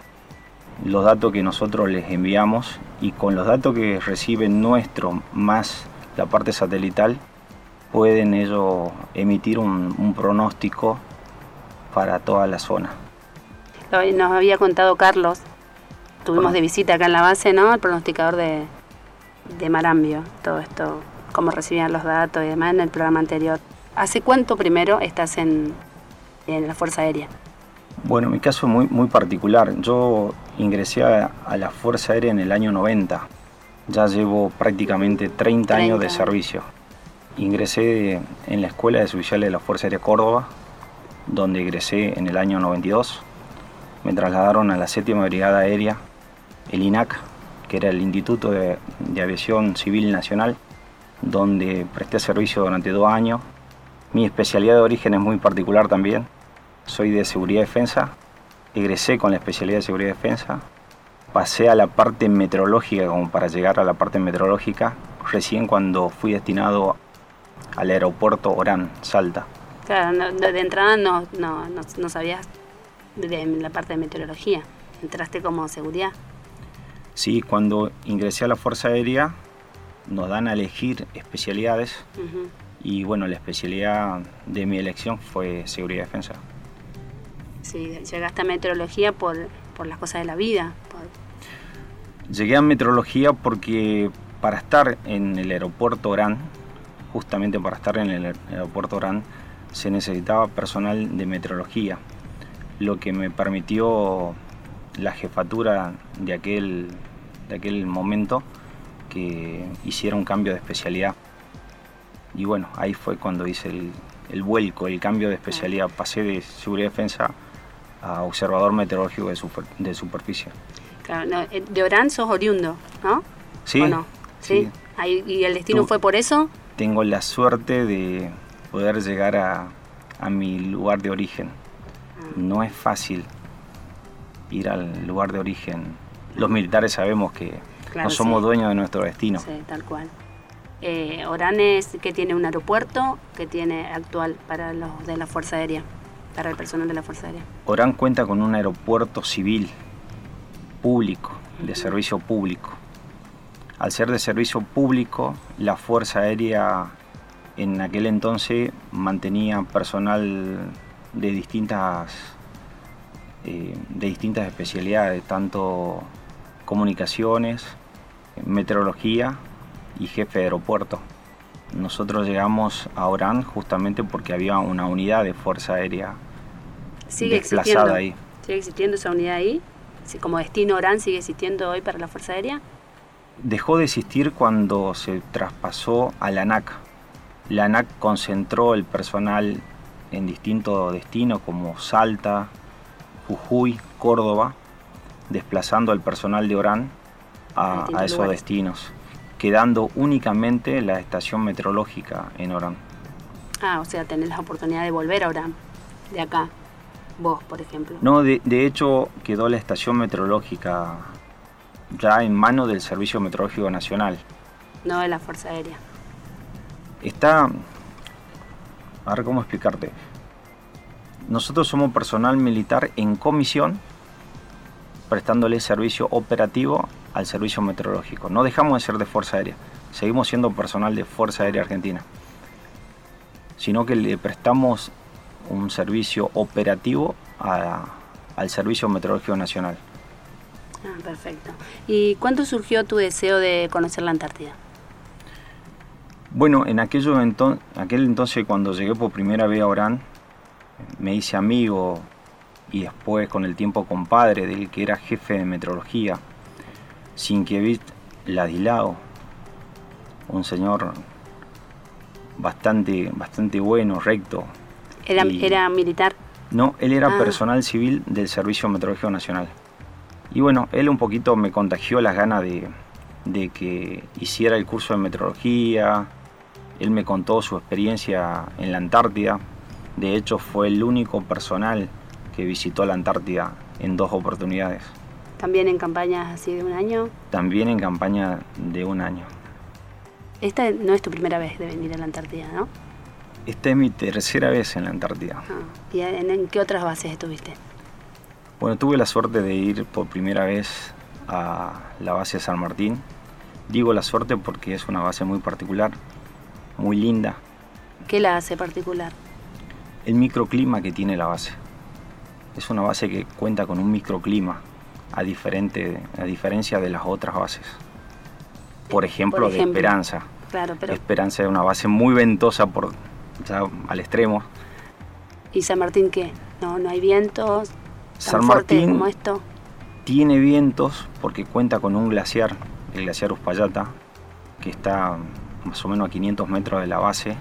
los datos que nosotros les enviamos y con los datos que reciben nuestro más la parte satelital, pueden ellos emitir un, un pronóstico para toda la zona. Nos había contado Carlos, tuvimos de visita acá en la base, ¿no? El pronosticador de, de Marambio, todo esto, cómo recibían los datos y demás en el programa anterior. ¿Hace cuánto primero estás en, en la Fuerza Aérea? Bueno, mi caso es muy, muy particular. Yo ingresé a, a la Fuerza Aérea en el año noventa. Ya llevo prácticamente treinta, treinta. años de servicio. Ingresé en la Escuela de Suboficiales de la Fuerza Aérea Córdoba, donde egresé en el año noventa y dos. Me trasladaron a la séptima Brigada Aérea, el I N A C, que era el Instituto de, de Aviación Civil Nacional, donde presté servicio durante dos años. Mi especialidad de origen es muy particular también. Soy de Seguridad y Defensa. Egresé con la especialidad de Seguridad y Defensa. Pasé a la parte meteorológica, como para llegar a la parte meteorológica, recién cuando fui destinado a al aeropuerto Orán, Salta. Claro, no, de entrada no, no, no, no sabías de la parte de meteorología, entraste como seguridad. Sí, cuando ingresé a la Fuerza Aérea nos dan a elegir especialidades uh-huh. y bueno, la especialidad de mi elección fue seguridad y defensa. Sí, llegaste a meteorología por, por las cosas de la vida. Por... Llegué a meteorología porque para estar en el aeropuerto Orán, justamente para estar en el aeropuerto Orán se necesitaba personal de meteorología, lo que me permitió la jefatura de aquel de aquel momento que hiciera un cambio de especialidad. Y bueno, ahí fue cuando hice el, el vuelco, el cambio de especialidad. Pasé de seguridad y defensa a observador meteorológico de, super, de superficie. Claro, no, de Orán sos oriundo, ¿no? Sí. ¿O no? ¿Sí? Sí. ¿Y el destino Tú, fue por eso? Tengo la suerte de poder llegar a, a mi lugar de origen. Ah. No es fácil ir al lugar de origen. Los militares sabemos que claro, no somos sí. dueños de nuestro destino. Sí, tal cual. Eh, Orán es que tiene un aeropuerto que tiene actual para los de la Fuerza Aérea, para el personal de la Fuerza Aérea. Orán cuenta con un aeropuerto civil, público, de uh-huh. servicio público. Al ser de servicio público, la Fuerza Aérea en aquel entonces mantenía personal de distintas, eh, de distintas especialidades, tanto comunicaciones, meteorología y jefe de aeropuerto. Nosotros llegamos a Orán justamente porque había una unidad de Fuerza Aérea sigue desplazada existiendo. ahí. ¿Sigue existiendo esa unidad ahí? ¿Como destino Orán sigue existiendo hoy para la Fuerza Aérea? Dejó de existir cuando se traspasó a la ANAC. La ANAC concentró el personal en distintos destinos como Salta, Jujuy, Córdoba, desplazando al personal de Orán a, a esos lugares. destinos. Quedando únicamente la estación meteorológica en Orán. Ah, o sea, tenés la oportunidad de volver a Orán, de acá, vos, por ejemplo. No, de, de hecho quedó la estación meteorológica ya en mano del Servicio Meteorológico Nacional. No de la Fuerza Aérea. Está, a ver cómo explicarte. Nosotros somos personal militar en comisión, prestándole servicio operativo al servicio meteorológico. No dejamos de ser de Fuerza Aérea, seguimos siendo personal de Fuerza Aérea Argentina, sino que le prestamos un servicio operativo a, al Servicio Meteorológico Nacional. Ah, perfecto. ¿Y cuándo surgió tu deseo de conocer la Antártida? Bueno, en aquello enton- aquel entonces cuando llegué por primera vez a Orán, me hice amigo y después con el tiempo compadre del que era jefe de meteorología, Sinkiewicz Ladislao, un señor bastante, bastante bueno, recto. ¿Era, y, era militar? No, él era ah. personal civil del Servicio Meteorológico Nacional. Y bueno, él un poquito me contagió las ganas de, de que hiciera el curso de meteorología. Él me contó su experiencia en la Antártida. De hecho, fue el único personal que visitó la Antártida en dos oportunidades. ¿También en campañas así de un año? También en campaña de un año. Esta no es tu primera vez de venir a la Antártida, ¿no? Esta es mi tercera vez en la Antártida. Ah, ¿y en qué otras bases estuviste? Bueno, tuve la suerte de ir por primera vez a la base San Martín. Digo la suerte porque es una base muy particular, muy linda. ¿Qué la hace particular? El microclima que tiene la base. Es una base que cuenta con un microclima. A, diferente, a diferencia de las otras bases. Por ejemplo, por ejemplo. de Esperanza. Claro, pero... Esperanza es una base muy ventosa por, ya al extremo. ¿Y San Martín qué? No, no hay vientos tan fuertes como esto. Tiene vientos porque cuenta con un glaciar, el glaciar Uspallata, que está más o menos a quinientos metros de la base.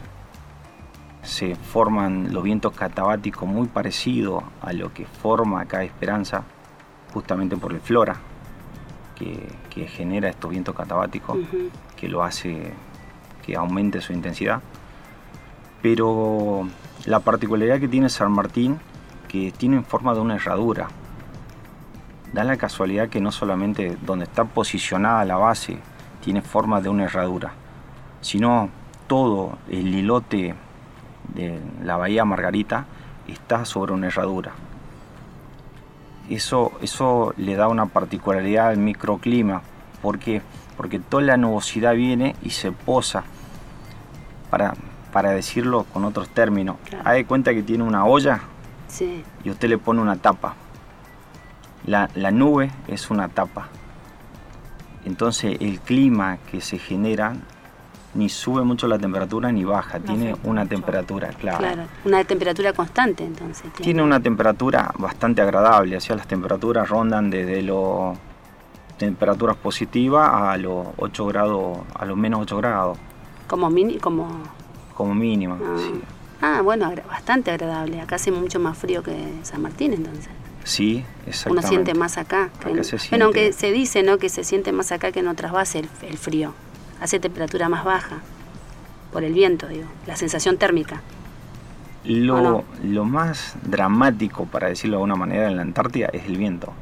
Se forman los vientos catabáticos muy parecidos a lo que forma acá Esperanza, justamente por el flora que, que genera estos vientos catabáticos, uh-huh. que lo hace que aumente su intensidad. Pero la particularidad que tiene San Martín, que tiene en forma de una herradura, da la casualidad que no solamente donde está posicionada la base tiene forma de una herradura, sino todo el islote de la bahía Margarita está sobre una herradura. Eso, eso le da una particularidad al microclima. ¿Por qué? Porque toda la nubosidad viene y se posa, para, para decirlo con otros términos. Claro. Haz de cuenta que tiene una olla sí. y usted le pone una tapa. La, la nube es una tapa. Entonces el clima que se genera ni sube mucho la temperatura ni baja, no tiene una mucho. temperatura, claro. claro. Una temperatura constante, entonces. Tiene, tiene una temperatura bastante agradable, o sea, las temperaturas rondan desde los temperaturas positivas a los ocho grados, a los menos ocho grados. ¿Como mini, como... como mínima, ah. sí. Ah, bueno, bastante agradable. Acá hace mucho más frío que San Martín, entonces. Sí, exactamente. Uno siente más acá. acá en... se siente. Bueno, aunque se dice, ¿no?, que se siente más acá que en otras bases el, el frío. Hace temperatura más baja, por el viento, digo, la sensación térmica. Lo, no? lo más dramático, para decirlo de alguna manera, en la Antártida es el viento.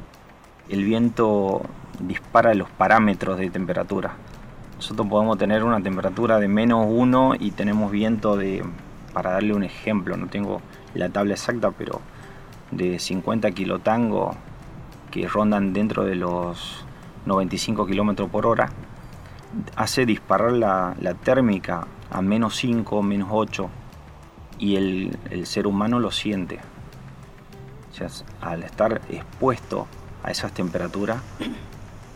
El viento dispara los parámetros de temperatura. Nosotros podemos tener una temperatura de menos uno y tenemos viento de, para darle un ejemplo, no tengo la tabla exacta, pero de cincuenta kilotango, que rondan dentro de los noventa y cinco kilómetros por hora, hace disparar la, la térmica a menos cinco, menos ocho, y el, el ser humano lo siente. O sea, al estar expuesto a esas temperaturas,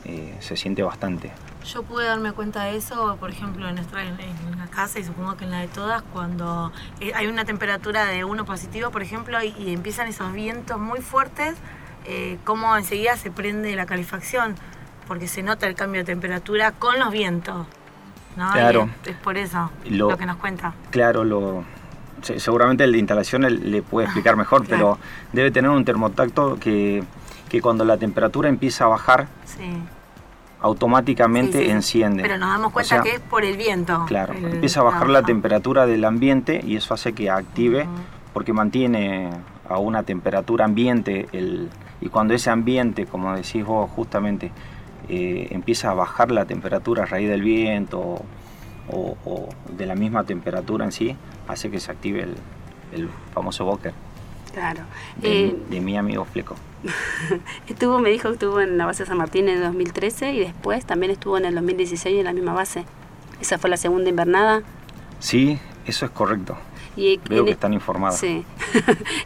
eh, se siente bastante. Yo pude darme cuenta de eso, por ejemplo, en nuestra en la casa, y supongo que en la de todas, cuando hay una temperatura de uno positivo, por ejemplo, y, y empiezan esos vientos muy fuertes, eh, cómo enseguida se prende la calefacción, porque se nota el cambio de temperatura con los vientos, ¿no? Claro. Es, es por eso lo, lo que nos cuenta. Claro, lo, seguramente el de instalación le puede explicar mejor, claro. Pero debe tener un termotacto que, que cuando la temperatura empieza a bajar... Sí. automáticamente sí, sí. enciende. Pero nos damos cuenta, o sea, que es por el viento. Claro, el, empieza a bajar la, la temperatura del ambiente y eso hace que active, uh-huh. porque mantiene a una temperatura ambiente el, y cuando ese ambiente, como decís vos justamente, eh, empieza a bajar la temperatura a raíz del viento o, o, o de la misma temperatura en sí, hace que se active el, el famoso bóquer. Claro. De, eh, de mi amigo Fleco. estuvo, me dijo que estuvo en la base San Martín en el dos mil trece y después también estuvo en el dos mil dieciséis en la misma base. ¿Esa fue la segunda invernada? Sí, eso es correcto. Y Creo que están informadas. Sí.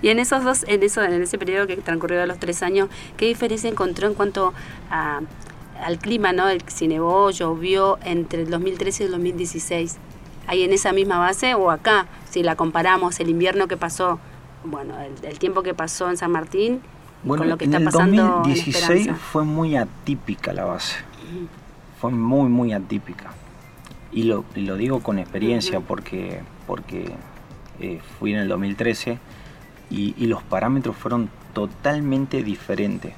y en esos dos, en eso, en ese periodo que transcurrió a los tres años, ¿qué diferencia encontró en cuanto a, al clima, ¿no? El, si nevó, llovió entre el dos mil trece y el dos mil dieciséis. ¿Ahí en esa misma base o acá? Si la comparamos, el invierno que pasó. Bueno, el, el tiempo que pasó en San Martín, bueno, con lo que está pasando en Esperanza. Bueno, en el dos mil dieciséis fue muy atípica la base. Uh-huh. Fue muy, muy atípica. Y lo, lo digo con experiencia uh-huh. porque, porque eh, fui en el dos mil trece y, y los parámetros fueron totalmente diferentes.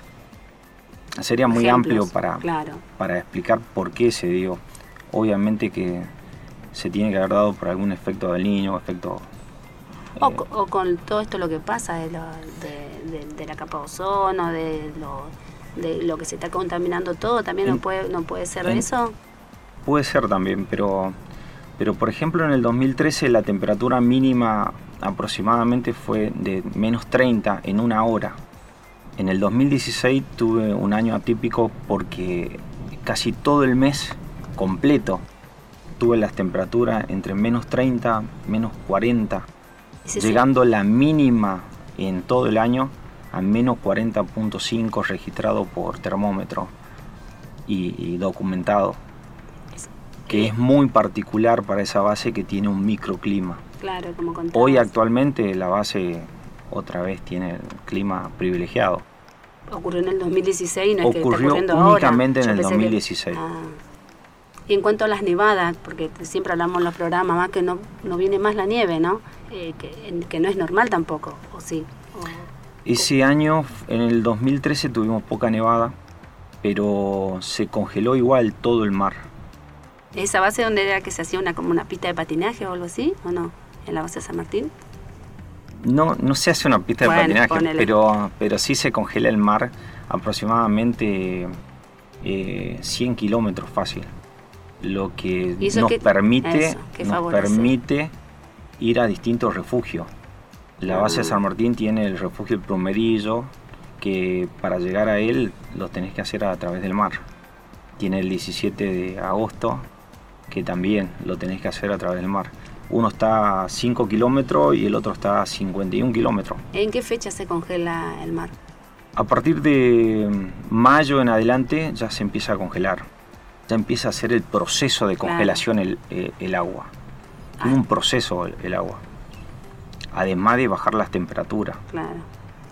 Sería muy Ejemplos, amplio para, claro. para explicar por qué se dio. Obviamente que se tiene que haber dado por algún efecto del niño, efecto... O, o con todo esto lo que pasa de, lo, de, de, de la capa de ozono, de lo, de lo que se está contaminando todo, ¿también en, no, puede, no puede ser en, eso? Puede ser también, pero, pero por ejemplo en el dos mil trece la temperatura mínima aproximadamente fue de menos treinta en una hora. En el dos mil dieciséis tuve un año atípico porque casi todo el mes completo tuve las temperaturas entre menos treinta, menos cuarenta. Sí, llegando sí. la mínima en todo el año a menos cuarenta punto cinco registrado por termómetro y, y documentado, que es muy particular para esa base que tiene un microclima. Claro, como contabas. Hoy actualmente la base otra vez tiene el clima privilegiado. Ocurrió en el dos mil dieciséis y no es que está ocurriendo ahora. Ocurrió únicamente en el dos mil dieciséis. Que... Ah. Y en cuanto a las nevadas, porque siempre hablamos en los programas más que no, no viene más la nieve, ¿no? Eh, que, que no es normal tampoco, ¿o sí? O, Ese o... año, en el dos mil trece, tuvimos poca nevada, pero se congeló igual todo el mar. ¿Esa base donde era que se hacía una, como una pista de patinaje o algo así, o no? ¿En la base de San Martín? No, no se hace una pista de bueno, patinaje, pero, pero sí se congela el mar aproximadamente eh, cien kilómetros fácil. Lo que nos que, permite eso, que nos permite ir a distintos refugios. La base de San Martín tiene el refugio El Plumerillo, que para llegar a él lo tenés que hacer a través del mar. Tiene el diecisiete de agosto, que también lo tenés que hacer a través del mar. Uno está a cinco kilómetros y el otro está a cincuenta y un kilómetros. ¿En qué fecha se congela el mar? A partir de mayo en adelante ya se empieza a congelar. Ya empieza a hacer el proceso de congelación claro. el, el, el agua. Ah. Tiene un proceso el, el agua. Además de bajar las temperaturas. Claro.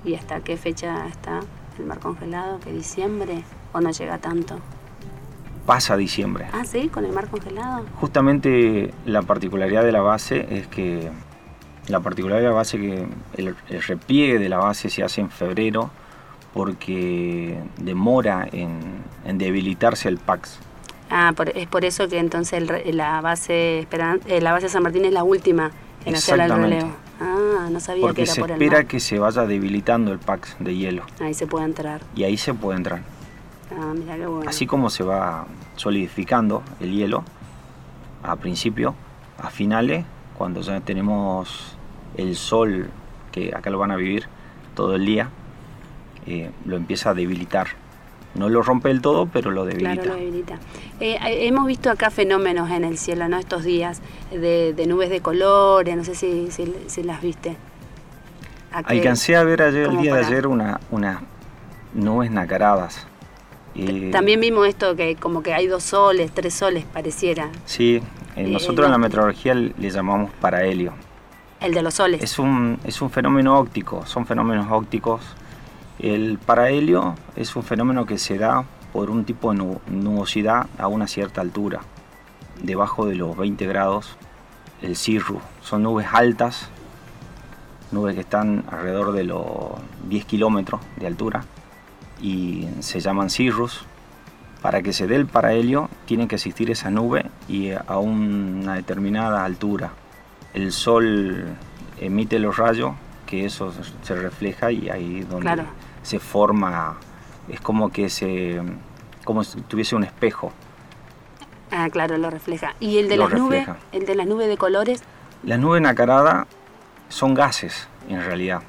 ¿Y hasta qué fecha está? el mar congelado que diciembre, o no llega tanto? Pasa diciembre. Ah, sí, con el mar congelado. Justamente la particularidad de la base es que la particularidad de la base que el, el repliegue de la base se hace en febrero porque demora en, en debilitarse el P A X. Ah, por, es por eso que entonces el, la base Esperan, eh, la base San Martín es la última en hacer el relevo. Ah, no sabía porque que era por el mar. Porque se espera que se vaya debilitando el P A X de hielo. Ahí se puede entrar. Y ahí se puede entrar. Ah, mirá qué bueno. Así como se va solidificando el hielo a principio, a finales, cuando ya tenemos el sol, que acá lo van a vivir todo el día, eh, lo empieza a debilitar. No lo rompe del todo, pero lo debilita. Claro, lo debilita. Eh, hemos visto acá fenómenos en el cielo, ¿no? Estos días de, de nubes de colores, no sé si, si, si las viste. Aquel, Alcancé a ver ayer, el día para... de ayer unas una nubes nacaradas. Eh, También vimos esto, que como que hay dos soles, tres soles, pareciera. Sí, eh, nosotros eh, en la meteorología le llamamos parahelio. El de los soles. Es un, es un fenómeno óptico, son fenómenos ópticos. El parahelio es un fenómeno que se da por un tipo de nu- nubosidad a una cierta altura, debajo de los veinte grados, el cirru. Son nubes altas, nubes que están alrededor de los diez kilómetros de altura y se llaman cirrus. Para que se dé el parahelio tiene que existir esa nube y a una determinada altura. El sol emite los rayos, que eso se refleja y ahí es donde claro. se forma, es como que se, como si tuviese un espejo. Ah, claro, lo refleja. ¿Y el de las nubes? ¿El de las nubes de colores? Las nubes nacaradas son gases, en realidad.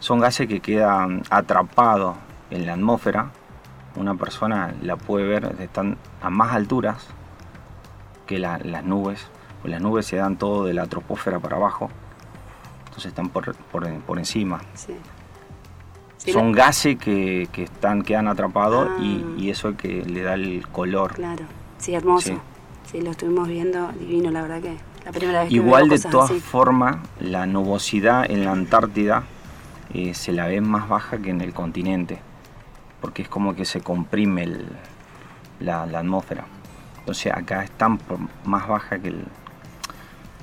Son gases que quedan atrapados en la atmósfera. Una persona la puede ver, están a más alturas que la, las nubes. Pues las nubes se dan todo de la troposfera para abajo. Están por, por, por encima. Sí. Sí, son la... gases que, que están, quedan atrapados ah. y, y eso que le da el color. Claro, sí, hermoso. Sí, sí lo estuvimos viendo, divino, la verdad que la primera vez que igual de todas formas, la nubosidad en la Antártida eh, se la ve más baja que en el continente, porque es como que se comprime el, la, la atmósfera. Entonces acá es tan por, más baja que el...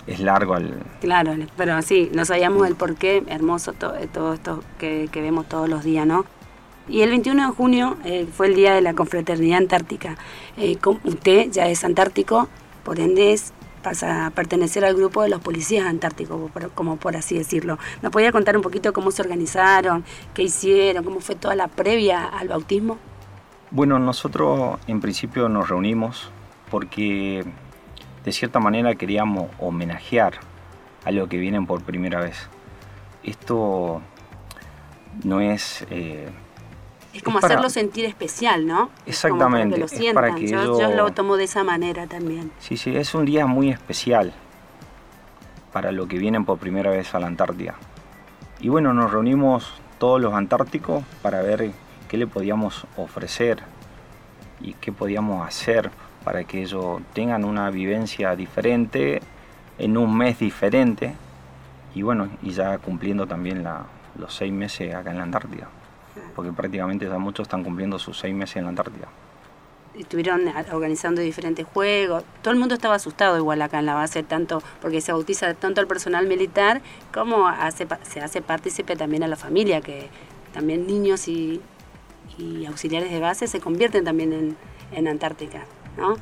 Es largo el... Claro, pero sí, no sabíamos el porqué, hermoso to, todo esto que, que vemos todos los días, ¿no? Y el veintiuno de junio eh, fue el día de la Confraternidad Antártica. Eh, con, usted ya es antártico, por ende es, pasa a pertenecer al grupo de los policías antárticos, por, como por así decirlo. ¿Nos podía contar un poquito cómo se organizaron, qué hicieron, cómo fue toda la previa al bautismo? Bueno, nosotros en principio nos reunimos porque... de cierta manera queríamos homenajear a los que vienen por primera vez. Esto no es... Eh, es como es para... hacerlo sentir especial, ¿no? Exactamente. Es como para que lo sientan. Para que yo, ellos... yo lo tomo de esa manera también. Sí, sí, es un día muy especial para los que vienen por primera vez a la Antártida. Y bueno, nos reunimos todos los antárticos para ver qué le podíamos ofrecer y qué podíamos hacer para que ellos tengan una vivencia diferente, en un mes diferente, y bueno, y ya cumpliendo también la, los seis meses acá en la Antártida, porque prácticamente ya muchos están cumpliendo sus seis meses en la Antártida. Estuvieron organizando diferentes juegos, todo el mundo estaba asustado igual acá en la base, tanto porque se bautiza tanto al personal militar, como hace, se hace partícipe también a la familia, que también niños y, y auxiliares de base se convierten también en, en Antártica. ¿No?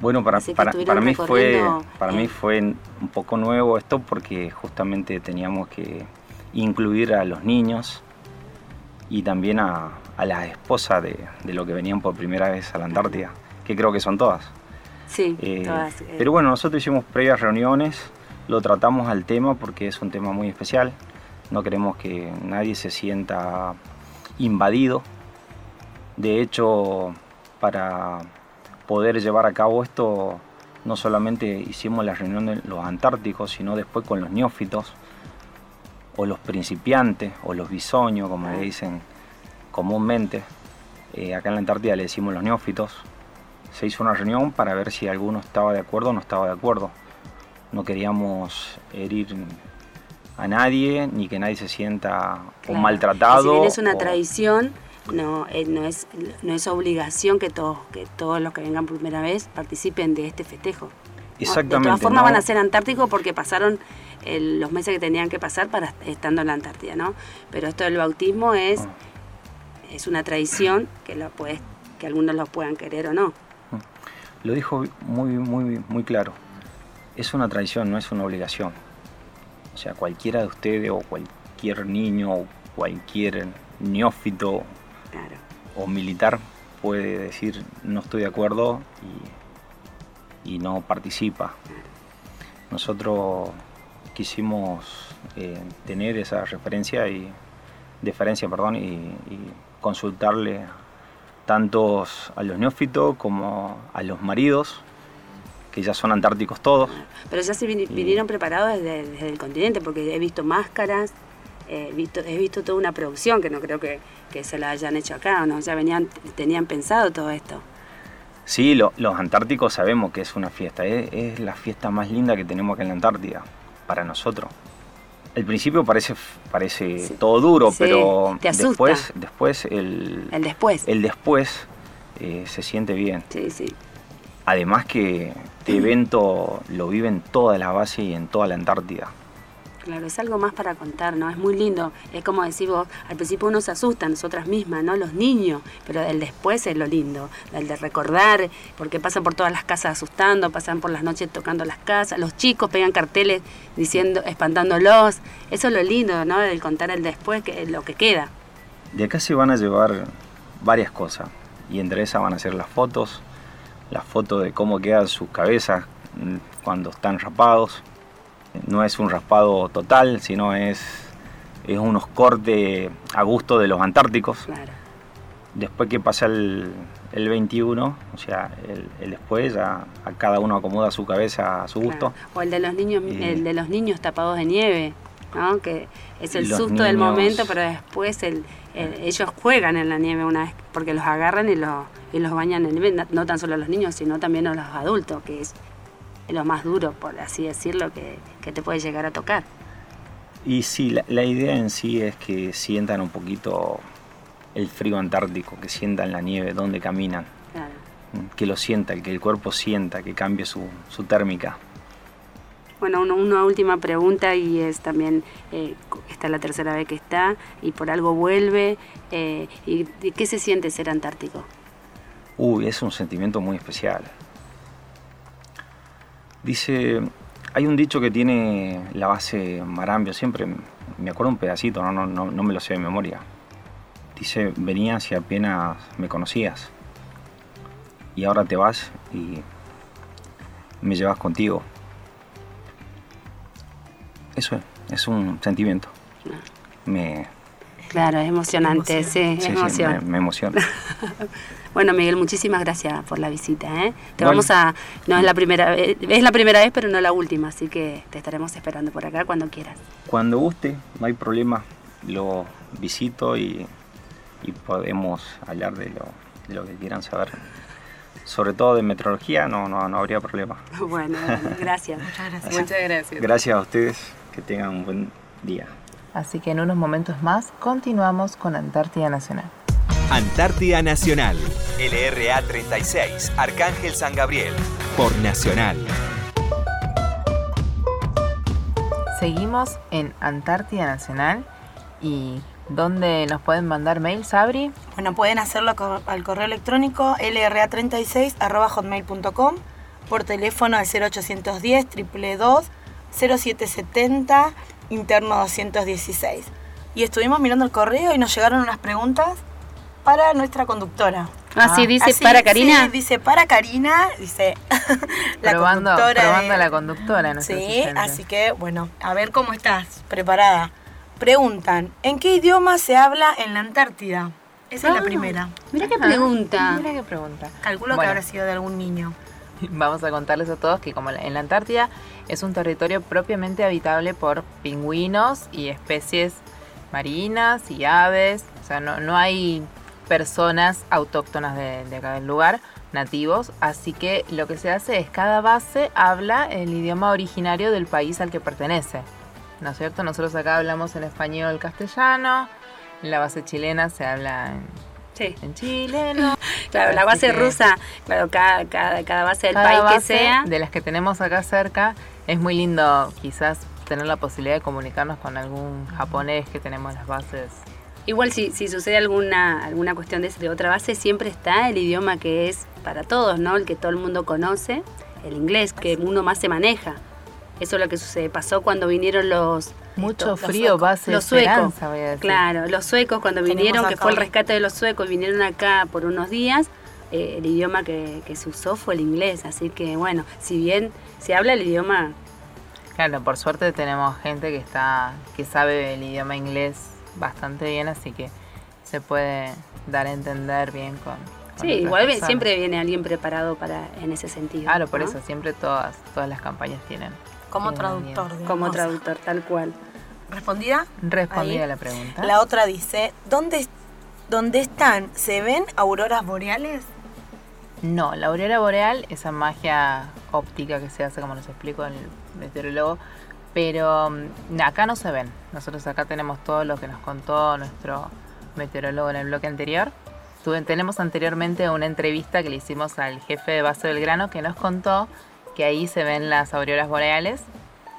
Bueno, para, para, para, mí fue, para mí fue un poco nuevo esto porque justamente teníamos que incluir a los niños y también a, a las esposas de, de los que venían por primera vez a la Antártida, que creo que son todas. Sí, eh, todas. Eh. Pero bueno, nosotros hicimos previas reuniones, lo tratamos al tema porque es un tema muy especial, no queremos que nadie se sienta invadido. De hecho, para... poder llevar a cabo esto, no solamente hicimos la reunión de los antárticos, sino después con los neófitos, o los principiantes, o los bisoños, como ah. le dicen comúnmente. Eh, acá en la Antártida le decimos los neófitos. Se hizo una reunión para ver si alguno estaba de acuerdo o no estaba de acuerdo. No queríamos herir a nadie, ni que nadie se sienta claro. o maltratado. Y si bien es una o... tradición... No, eh, no, es, no es obligación que todos, que todos los que vengan por primera vez participen de este festejo. Exactamente. De todas formas, ¿no? Van a ser antárticos porque pasaron el, los meses que tenían que pasar para estando en la Antártida, ¿no? Pero esto del bautismo es, es una tradición que, lo puedes, que algunos lo puedan querer o no. Lo dijo muy, muy, muy claro. Es una tradición, no es una obligación. O sea, cualquiera de ustedes o cualquier niño o cualquier neófito, claro, o militar puede decir no estoy de acuerdo y, y no participa. Nosotros quisimos eh, tener esa referencia y deferencia, perdón, y, y consultarle tanto a los neófitos como a los maridos, que ya son antárticos todos. Pero ya se vinieron y... preparados desde, desde el continente, porque he visto máscaras, he visto, he visto toda una producción que no creo que, que se la hayan hecho acá, ¿no? Ya venían, tenían pensado todo esto. Sí, lo, los antárticos sabemos que es una fiesta, es, es la fiesta más linda que tenemos acá en la Antártida, para nosotros. Al principio parece, parece sí, todo duro, sí, pero te asusta. después, después el, el después, el después eh, se siente bien. Sí, sí. Además que este evento lo vive en toda la base y en toda la Antártida. Claro, es algo más para contar, ¿no? Es muy lindo. Es como decís vos, al principio uno se asusta, nosotras mismas, ¿no? Los niños, pero el después es lo lindo, el de recordar, porque pasan por todas las casas asustando, pasan por las noches tocando las casas, los chicos pegan carteles diciendo, espantándolos. Eso es lo lindo, ¿no? El contar el después, que es lo que queda. De acá se van a llevar varias cosas, y entre esas van a ser las fotos, las fotos de cómo quedan sus cabezas cuando están rapados. No es un raspado total, sino es, es unos cortes a gusto de los antárticos. Claro. Después que pasa el, el veintiuno, o sea, el, el después, a, a cada uno acomoda su cabeza a su gusto. Claro. O el de los niños, eh, el de los niños tapados de nieve, ¿no? Que es el susto niños... del momento, pero después el, el, ellos juegan en la nieve una vez, porque los agarran y los, y los bañan en nieve, no tan solo a los niños, sino también a los adultos, que es lo más duro, por así decirlo, que, que te puede llegar a tocar. Y sí, la, la idea en sí es que sientan un poquito el frío antártico, que sientan la nieve, donde caminan. Claro. Que lo sientan, que el cuerpo sienta, que cambie su, su térmica. Bueno, uno, una última pregunta, y es también, eh, esta es la tercera vez que está, y por algo vuelve, eh, y, y ¿qué se siente ser antártico? Uy, es un sentimiento muy especial. Dice, hay un dicho que tiene la base Marambio, siempre me acuerdo un pedacito, no, no, no, no me lo sé de memoria. Dice, venías si apenas me conocías, y ahora te vas y me llevas contigo. Eso es, es un sentimiento. Me... Claro, es emocionante, emoción. sí, sí, emociona. Sí, me, me emociona. Bueno, Miguel, muchísimas gracias por la visita, ¿eh? Te bueno. vamos a, no es la primera vez, es la primera vez, pero no la última, así que te estaremos esperando por acá cuando quieras. Cuando guste, no hay problema, lo visito y, y podemos hablar de lo, de lo que quieran saber. Sobre todo de meteorología, no, no, no habría problema. Bueno, gracias. Muchas gracias. Muchas gracias. Gracias a ustedes, que tengan un buen día. Así que en unos momentos más continuamos con Antártida Nacional. Antártida Nacional. L R A treinta y seis, Arcángel San Gabriel, por Nacional. Seguimos en Antártida Nacional. ¿Y dónde nos pueden mandar mail, Sabri? Bueno, pueden hacerlo al correo electrónico ele erre a treinta y seis arroba hotmail punto com, por teléfono al cero ocho uno cero, dos dos dos, cero siete siete cero, interno doscientos dieciséis. Y estuvimos mirando el correo y nos llegaron unas preguntas para nuestra conductora. Ah, sí, dice, así, para Karina. Sí, dice para Karina, dice la probando, conductora. Probando de... la conductora, no sé. Sí, asistente. Así que, bueno, a ver cómo estás, preparada. Preguntan, ¿en qué idioma se habla en la Antártida? Esa ah, es la primera. Mirá qué pregunta. Mirá qué pregunta. Calculo bueno. que habrá sido de algún niño. Vamos a contarles a todos que como en la Antártida es un territorio propiamente habitable por pingüinos y especies marinas y aves. O sea, no, no hay personas autóctonas de, de acá del lugar, nativos. Así que lo que se hace es cada base habla el idioma originario del país al que pertenece, ¿no es cierto? Nosotros acá hablamos en español, castellano. En la base chilena se habla Sí. En Chile, no. Claro, la base que... rusa, claro, cada, cada, cada base del cada país base que sea. De las que tenemos acá cerca, es muy lindo quizás tener la posibilidad de comunicarnos con algún japonés que tenemos en las bases. Igual si, si sucede alguna, alguna cuestión de, de otra base, siempre está el idioma que es para todos, ¿no? El que todo el mundo conoce, el inglés, que uno más se maneja. Eso es lo que sucede. Pasó cuando vinieron los... Mucho estos, frío, los base los suecos, voy a decir. Claro, los suecos cuando vinieron, que fue el rescate de los suecos, vinieron acá por unos días, eh, el idioma que, que se usó fue el inglés. Así que, bueno, si bien se habla el idioma... Claro, por suerte tenemos gente que está que sabe el idioma inglés bastante bien, así que se puede dar a entender bien con... con sí, igual personas. Siempre viene alguien preparado para en ese sentido. Claro, por ¿no? eso siempre todas todas las campañas tienen... Como traductor. Como traductor, tal cual. ¿Respondida? Respondida la pregunta. La otra dice, ¿dónde, ¿dónde están? ¿Se ven auroras boreales? No, la aurora boreal, esa magia óptica que se hace, como nos explicó el meteorólogo, pero acá no se ven. Nosotros acá tenemos todo lo que nos contó nuestro meteorólogo en el bloque anterior. Tenemos anteriormente una entrevista que le hicimos al jefe de base Belgrano que nos contó que ahí se ven las auroras boreales.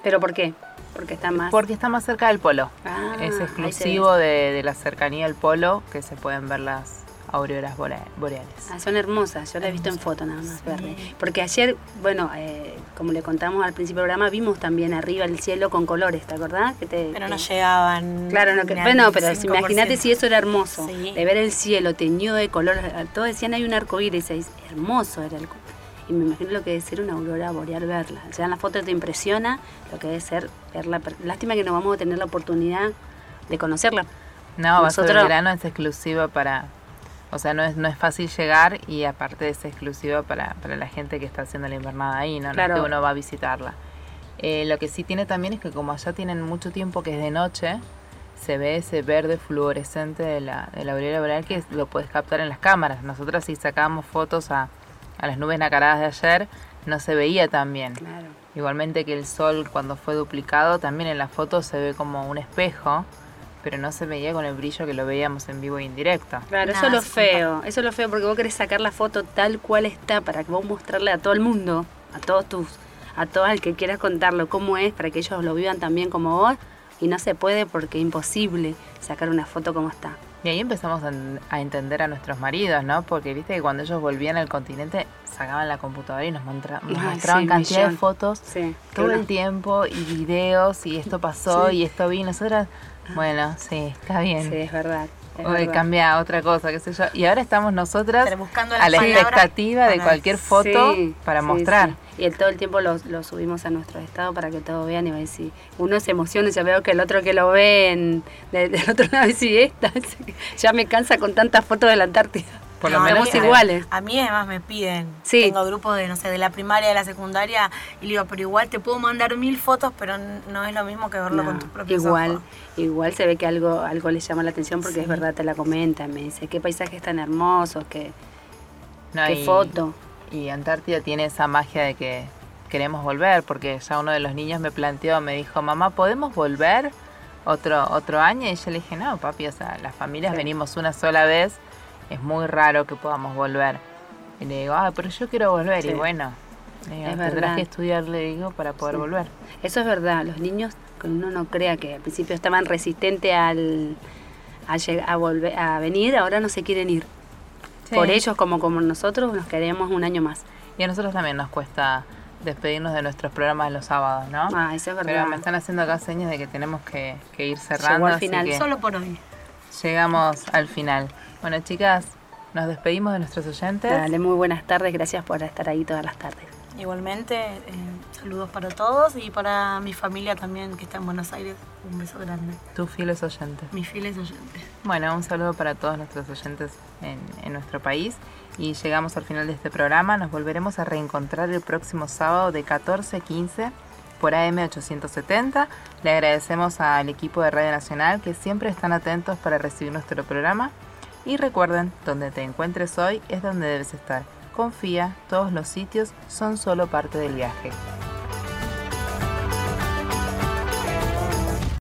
¿Pero por qué? Porque está más... Porque está más cerca del polo. Ah, es exclusivo de, de la cercanía al polo que se pueden ver las auroras boreales. Ah, son hermosas. Yo las he visto en foto nada más. Sí. Verde. Porque ayer, bueno, eh, como le contamos al principio del programa, vimos también arriba el cielo con colores, ¿te acordás? Que te, pero no eh, llegaban... Claro, no, que, bueno, pero imagínate si eso era hermoso. Sí. De ver el cielo teñido de colores. Todos decían hay un arcoíris. Hermoso era el... Y me imagino lo que debe ser una aurora boreal verla. O sea, en la foto te impresiona lo que debe ser verla. Lástima que no vamos a tener la oportunidad de conocerla. No, Nosotros... Base Belgrano es exclusiva para... O sea, no es, no es fácil llegar y aparte es exclusiva para, para la gente que está haciendo la invernada ahí, ¿no? Claro. No es que uno va a visitarla. Eh, lo que sí tiene también es que como allá tienen mucho tiempo que es de noche, se ve ese verde fluorescente de la, de la aurora boreal que lo puedes captar en las cámaras. Nosotras sí sacábamos fotos a... a las nubes nacaradas de ayer, no se veía tan bien. Claro. Igualmente que el sol cuando fue duplicado, también en la foto se ve como un espejo, pero no se veía con el brillo que lo veíamos en vivo e indirecto. Claro, eso es lo feo, eso es lo feo porque vos querés sacar la foto tal cual está para que vos mostrarle a todo el mundo, a todos tus, a todo el que quieras contarlo cómo es, para que ellos lo vivan también como vos, y no se puede porque es imposible sacar una foto como está. Y ahí empezamos a entender a nuestros maridos, ¿no? Porque viste que cuando ellos volvían al continente sacaban la computadora y nos, montra- nos Ay, mostraban sí, cantidad millón. de fotos sí, todo claro. el tiempo y videos y esto pasó sí. y esto vi. Y nosotras, bueno, sí, está bien. Sí, es verdad. Es o verdad. Cambia otra cosa, qué sé yo. Y ahora estamos nosotras a la expectativa de cualquier foto sí, para sí, mostrar. Sí. Y el, todo el tiempo lo, lo subimos a nuestro estado para que todos vean y va a decir, uno se emociona y ya veo que el otro que lo ven, del de otro lado sí esta, ya me cansa con tantas fotos de la Antártida. Por lo no, menos somos iguales. A mí además me piden, sí. tengo grupos de, no sé, de la primaria, de la secundaria, y le digo, pero igual te puedo mandar mil fotos, pero no es lo mismo que verlo no, con tus propios igual, ojos. Igual se ve que algo algo le llama la atención porque sí. es verdad, te la comentan, me dice, qué paisajes tan hermosos, qué, no, qué y, foto. Y Antártida tiene esa magia de que queremos volver, porque ya uno de los niños me planteó, me dijo, mamá, ¿podemos volver otro, otro año? Y yo le dije, no, papi, o sea, las familias sí. venimos una sola vez, es muy raro que podamos volver. Y le digo, ah, pero yo quiero volver. Sí. Y bueno, digo, es tendrás verdad. que estudiar, le digo, para poder sí. volver. Eso es verdad. Los niños, uno no crea que al principio estaban resistentes al, a, lleg- a, volver, a venir, ahora no se quieren ir. Sí. Por ellos, como, como nosotros, nos queremos un año más. Y a nosotros también nos cuesta despedirnos de nuestros programas de los sábados, ¿no? Ah, eso es verdad. Pero me están haciendo acá señas de que tenemos que, que ir cerrando. Llegó al final, así que solo por hoy. Llegamos al final. Bueno, chicas, nos despedimos de nuestros oyentes. Dale, muy buenas tardes, gracias por estar ahí todas las tardes. Igualmente, eh, saludos para todos y para mi familia también que está en Buenos Aires. Un beso grande. Tus fieles oyentes. Mis fieles oyentes. Bueno, un saludo para todos nuestros oyentes en, en nuestro país. Y llegamos al final de este programa. Nos volveremos a reencontrar el próximo sábado de catorce a quince por A M ochocientos setenta. Le agradecemos al equipo de Radio Nacional que siempre están atentos para recibir nuestro programa. Y recuerden, donde te encuentres hoy es donde debes estar. Confía, todos los sitios son solo parte del viaje.